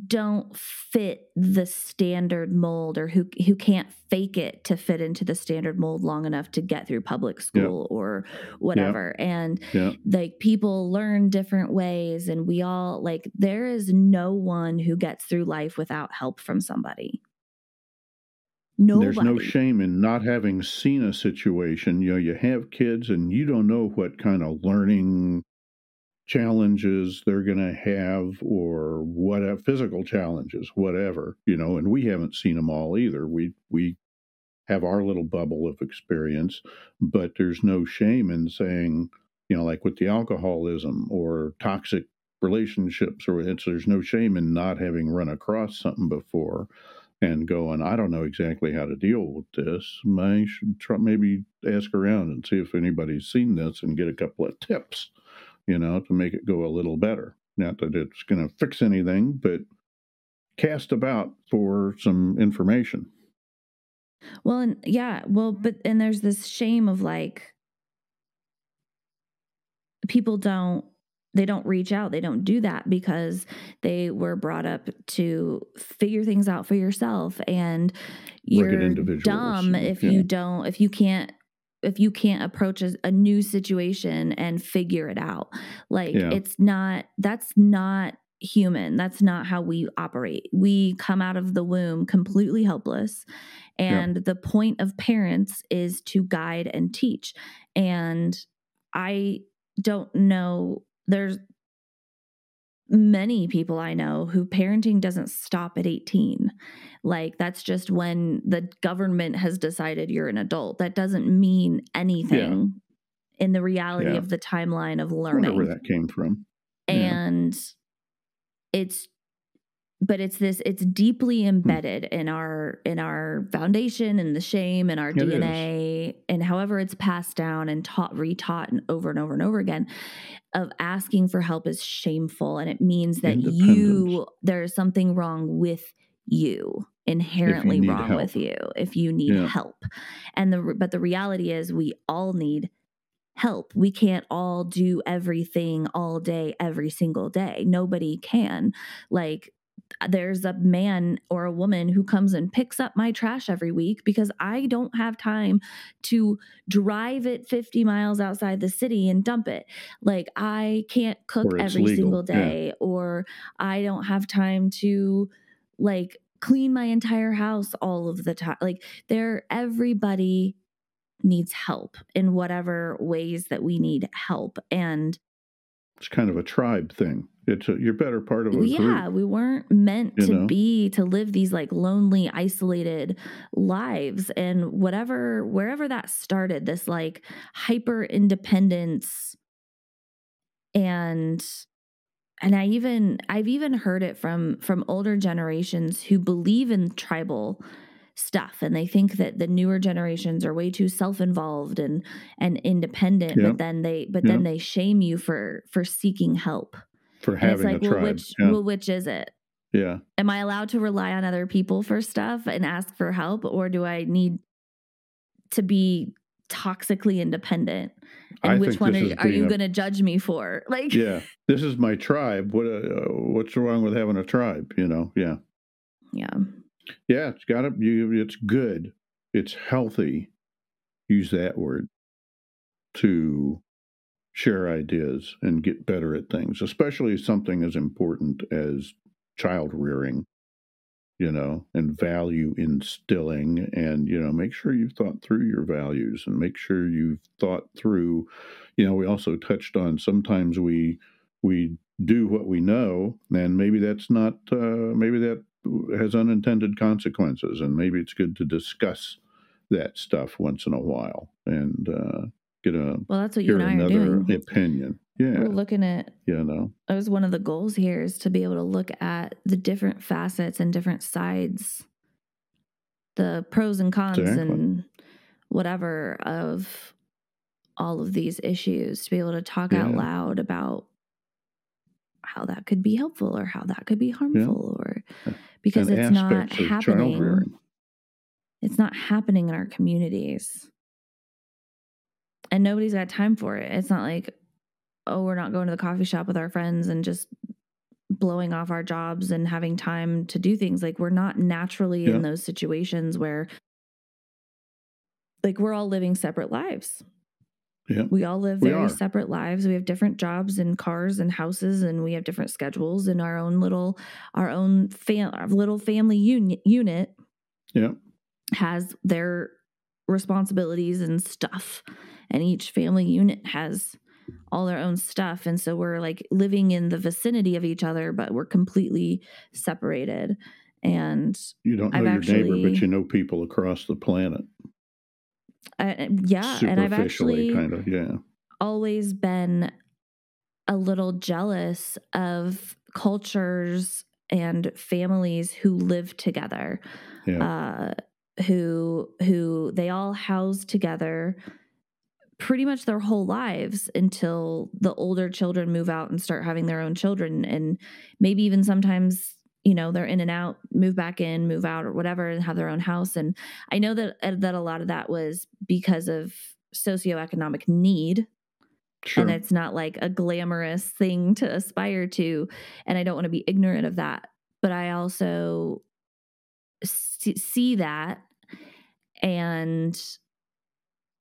don't fit the standard mold, or who who can't fake it to fit into the standard mold long enough to get through public school yep. or whatever. Yep. And yep. like, people learn different ways, and we all, like, there is no one who gets through life without help from somebody. Nobody. There's no shame in not having seen a situation. You know, you have kids and you don't know what kind of learning challenges they're going to have, or what physical challenges, whatever, you know, and we haven't seen them all either. We, we have our little bubble of experience, but there's no shame in saying, you know, like with the alcoholism or toxic relationships, or it's, there's no shame in not having run across something before and going, I don't know exactly how to deal with this. I should try, maybe ask around and see if anybody's seen this and get a couple of tips, you know, to make it go a little better. Not that it's going to fix anything, but cast about for some information. Well, and yeah, well, but, and there's this shame of like, people don't, they don't reach out. They don't do that because they were brought up to figure things out for yourself. And you're dumb if yeah. you don't, if you can't, if you can't approach a, a new situation and figure it out. Like yeah. it's not, that's not human. That's not how we operate. We come out of the womb completely helpless. And yeah. the point of parents is to guide and teach. And I don't know, there's many people I know who parenting doesn't stop at eighteen. Like, that's just when the government has decided you're an adult. That doesn't mean anything yeah. in the reality yeah. of the timeline of learning. I wonder where that came from. And yeah. it's, but it's this, it's deeply embedded hmm. in our, in our foundation and the shame and our it D N A is. And however it's passed down and taught, retaught and over and over and over again, of asking for help is shameful. And it means that you, there's something wrong with you, inherently you wrong help. with you, if you need yeah. help. And the but the reality is we all need help. We can't all do everything all day, every single day. Nobody can. Like, there's a man or a woman who comes and picks up my trash every week because I don't have time to drive it fifty miles outside the city and dump it. Like, I can't cook every legal. single day, yeah. or I don't have time to like clean my entire house all of the time. Like, there, everybody needs help in whatever ways that we need help. And it's kind of a tribe thing. It's a, you're better part of a yeah, group. Yeah, we weren't meant to know? be, to live these like lonely, isolated lives. And whatever, wherever that started, this like hyper independence, and and I even I've even heard it from from older generations who believe in tribal stuff, and they think that the newer generations are way too self-involved and and independent. Yeah. But then they but yeah. then they shame you for for seeking help. For having and it's like, a well, tribe. Which, yeah. well, which is it? Yeah. Am I allowed to rely on other people for stuff and ask for help, or do I need to be toxically independent? And I which one are, are you going to judge me for? Like, yeah, this is my tribe. What? Uh, what's wrong with having a tribe? You know? Yeah. Yeah. Yeah. It's got to. You. It's good. It's healthy. Use that word. To share ideas and get better at things, especially something as important as child rearing, you know, and value instilling. And, you know, make sure you've thought through your values and make sure you've thought through, you know, we also touched on sometimes we, we do what we know, and maybe that's not, uh, maybe that has unintended consequences, and maybe it's good to discuss that stuff once in a while. And, uh, A, well, that's what you and I are doing. Opinion. Yeah. We're looking at, you know, that was one of the goals here, is to be able to look at the different facets and different sides, the pros and cons exactly. and whatever of all of these issues, to be able to talk yeah. out loud about how that could be helpful or how that could be harmful yeah. or because and it's not happening. It's not happening in our communities. And nobody's got time for it. It's not like, oh, we're not going to the coffee shop with our friends and just blowing off our jobs and having time to do things. Like, we're not naturally yeah. in those situations where, like, we're all living separate lives. Yeah. We all live we very are. separate lives. We have different jobs and cars and houses, and we have different schedules in our own little, our own fam- our little family uni- unit. Yeah, has their responsibilities and stuff. And each family unit has all their own stuff. And so we're like living in the vicinity of each other, but we're completely separated. And you don't know I've your actually, neighbor, but you know people across the planet. Uh, yeah. And I've actually kind of, yeah. always been a little jealous of cultures and families who live together, yeah. uh, who, who they all house together pretty much their whole lives until the older children move out and start having their own children. And maybe even sometimes, you know, they're in and out, move back in, move out or whatever, and have their own house. And I know that, that a lot of that was because of socioeconomic need. Sure. And it's not like a glamorous thing to aspire to. And I don't want to be ignorant of that, but I also see that, and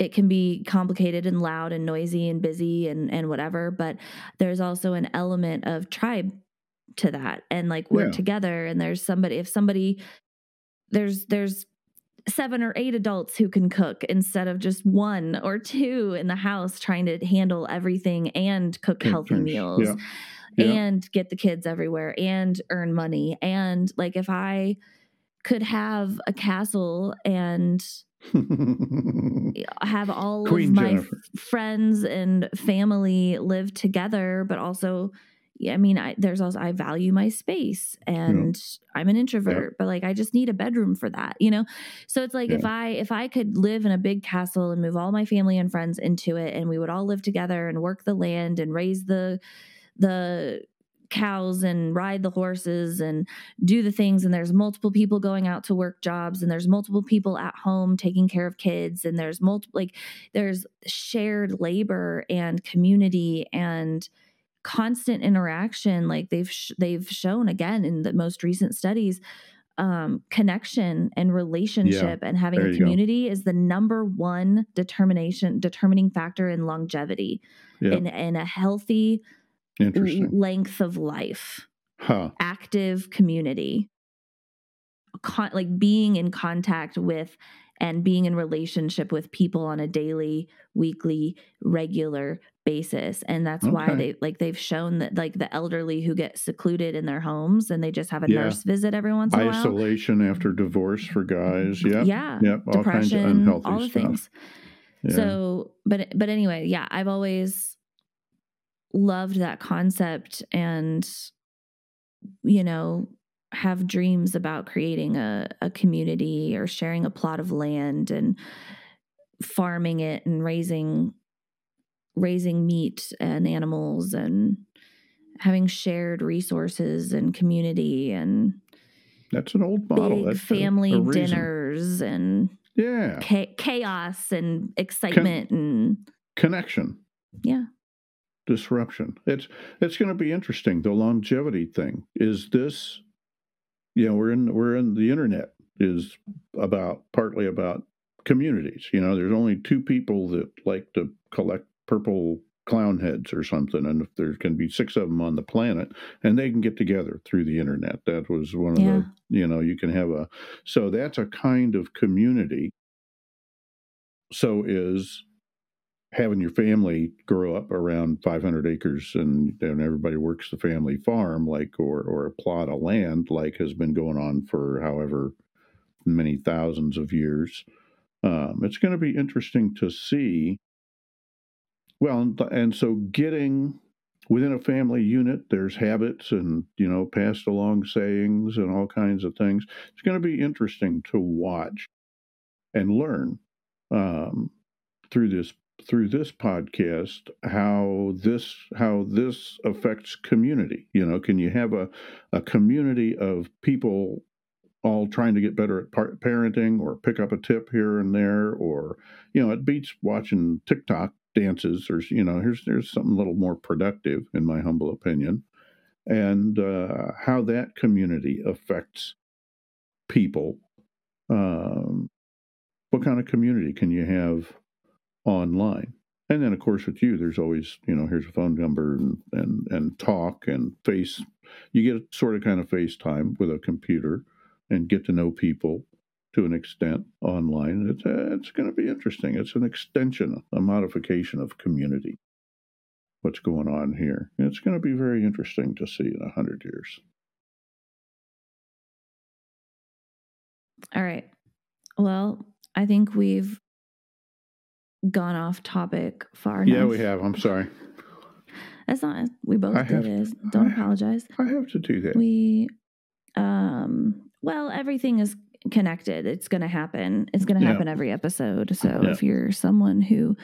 it can be complicated and loud and noisy and busy and, and whatever, but there's also an element of tribe to that. And like we're yeah. together, and there's somebody, if somebody, there's, there's seven or eight adults who can cook instead of just one or two in the house trying to handle everything and cook Pictures. healthy meals yeah. Yeah. and get the kids everywhere and earn money. And like, if I could have a castle and have all Queen of my Jennifer. friends and family live together, but also, I mean, I, there's also, I value my space, and yeah. I'm an introvert, yeah. but like, I just need a bedroom for that, you know? So it's like, yeah. if I, if I could live in a big castle and move all my family and friends into it, and we would all live together and work the land and raise the, the cows and ride the horses and do the things. And there's multiple people going out to work jobs, and there's multiple people at home taking care of kids. And there's multiple, like there's shared labor and community and constant interaction. Like they've, sh- they've shown again in the most recent studies, um, connection and relationship yeah, and having a community is the number one determination, determining factor in longevity yeah. in, in a healthy length of life, huh. active community, Con- like being in contact with and being in relationship with people on a daily, weekly, regular basis. And that's okay. why they like they've shown that like the elderly who get secluded in their homes and they just have a yeah. nurse visit every once in a while. Isolation after divorce for guys. Yep. Yeah. Yep. All Depression, kinds of unhealthy all the stuff. Things. Yeah. So, but, but anyway, yeah, I've always loved that concept and, you know, have dreams about creating a, a community or sharing a plot of land and farming it and raising raising meat and animals and having shared resources and community and that's an old model. That's family a, a dinners and yeah, ca- chaos and excitement Con- and connection. Yeah. Disruption. It's it's going to be interesting. The longevity thing is this. You know, we're in we're in the internet is about partly about communities. You know, there's only two people that like to collect purple clown heads or something, and if there can be six of them on the planet, and they can get together through the internet. That was one of yeah. the, you know, you can have a, so that's a kind of community. So is having your family grow up around five hundred acres and, and everybody works the family farm, like, or, or a plot of land, like has been going on for however many thousands of years. Um, it's going to be interesting to see. Well, and, and so getting within a family unit, there's habits and, you know, passed along sayings and all kinds of things. It's going to be interesting to watch and learn um, through this through this podcast, how this how this affects community. You know, can you have a, a community of people all trying to get better at par- parenting or pick up a tip here and there? Or, you know, it beats watching TikTok dances or, you know, here's, here's something a little more productive, in my humble opinion, and uh, how that community affects people. Um, what kind of community can you have online? And then, of course, with you, there's always, you know, here's a phone number and, and, and talk and face. You get sort of kind of FaceTime with a computer and get to know people to an extent online. It's, uh, it's going to be interesting. It's an extension, a modification of community, what's going on here. It's going to be very interesting to see in one hundred years. All right. Well, I think we've gone off topic far enough. Yeah, we have. I'm sorry. That's not, we both I did it. Don't I apologize. Have, I have to do that. We, um, well, everything is connected. It's going to happen. It's going to happen yeah. every episode. So yeah. if you're someone who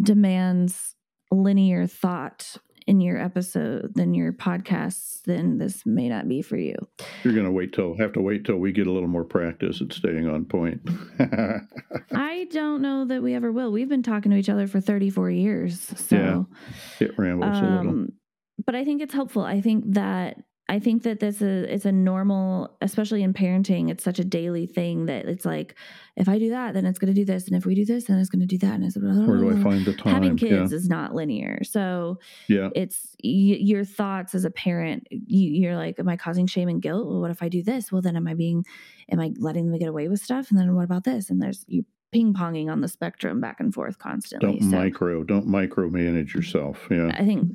demands linear thought in your episode, then your podcasts, then this may not be for you. You're going to wait till, have to wait till we get a little more practice at staying on point. I don't know that we ever will. We've been talking to each other for thirty-four years. So yeah, it rambles um, a little. But I think it's helpful. I think that, I think that this is, it's a normal, especially in parenting, it's such a daily thing that it's like, if I do that, then it's going to do this. And if we do this, then it's going to do that. And it's, blah, blah, where do blah, I find the time? Having kids yeah. is not linear. So yeah. it's y- your thoughts as a parent, you, you're like, am I causing shame and guilt? Well, what if I do this? Well, then am I being, am I letting them get away with stuff? And then what about this? And there's you ping-ponging on the spectrum back and forth constantly. Don't so, micro, don't micromanage yourself. Yeah. I think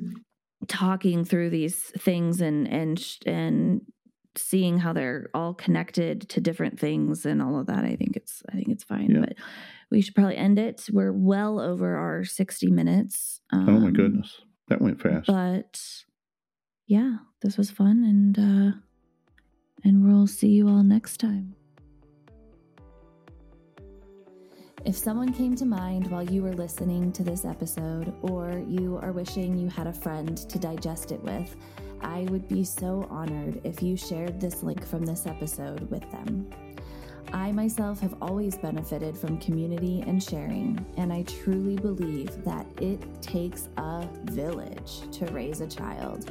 talking through these things and, and, and seeing how they're all connected to different things and all of that. I think it's, I think it's fine, yeah. but we should probably end it. We're well over our sixty minutes. Um, oh my goodness. That went fast, but yeah, this was fun. And, uh, and we'll see you all next time. If someone came to mind while you were listening to this episode, or you are wishing you had a friend to digest it with, I would be so honored if you shared this link from this episode with them. I myself have always benefited from community and sharing, and I truly believe that it takes a village to raise a child.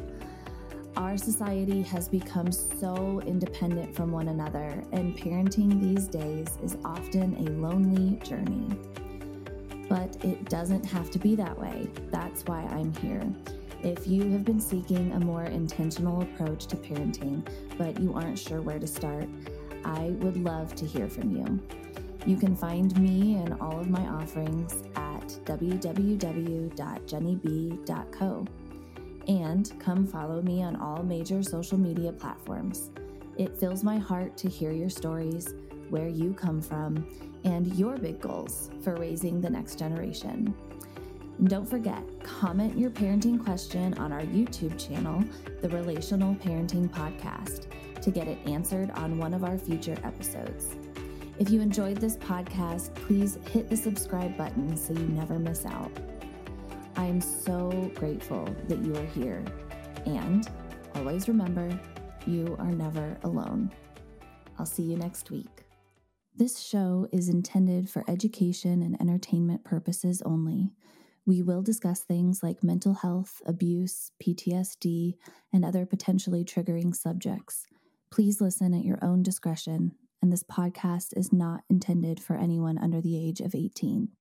Our society has become so independent from one another, and parenting these days is often a lonely journey. But it doesn't have to be that way. That's why I'm here. If you have been seeking a more intentional approach to parenting, but you aren't sure where to start, I would love to hear from you. You can find me and all of my offerings at w w w dot jennie bee dot co. And come follow me on all major social media platforms. It fills my heart to hear your stories, where you come from, and your big goals for raising the next generation. Don't forget, comment your parenting question on our YouTube channel, The Relational Parenting Podcast, to get it answered on one of our future episodes. If you enjoyed this podcast, please hit the subscribe button so you never miss out. I am so grateful that you are here. And always remember, you are never alone. I'll see you next week. This show is intended for education and entertainment purposes only. We will discuss things like mental health, abuse, P T S D, and other potentially triggering subjects. Please listen at your own discretion, and this podcast is not intended for anyone under the age of eighteen.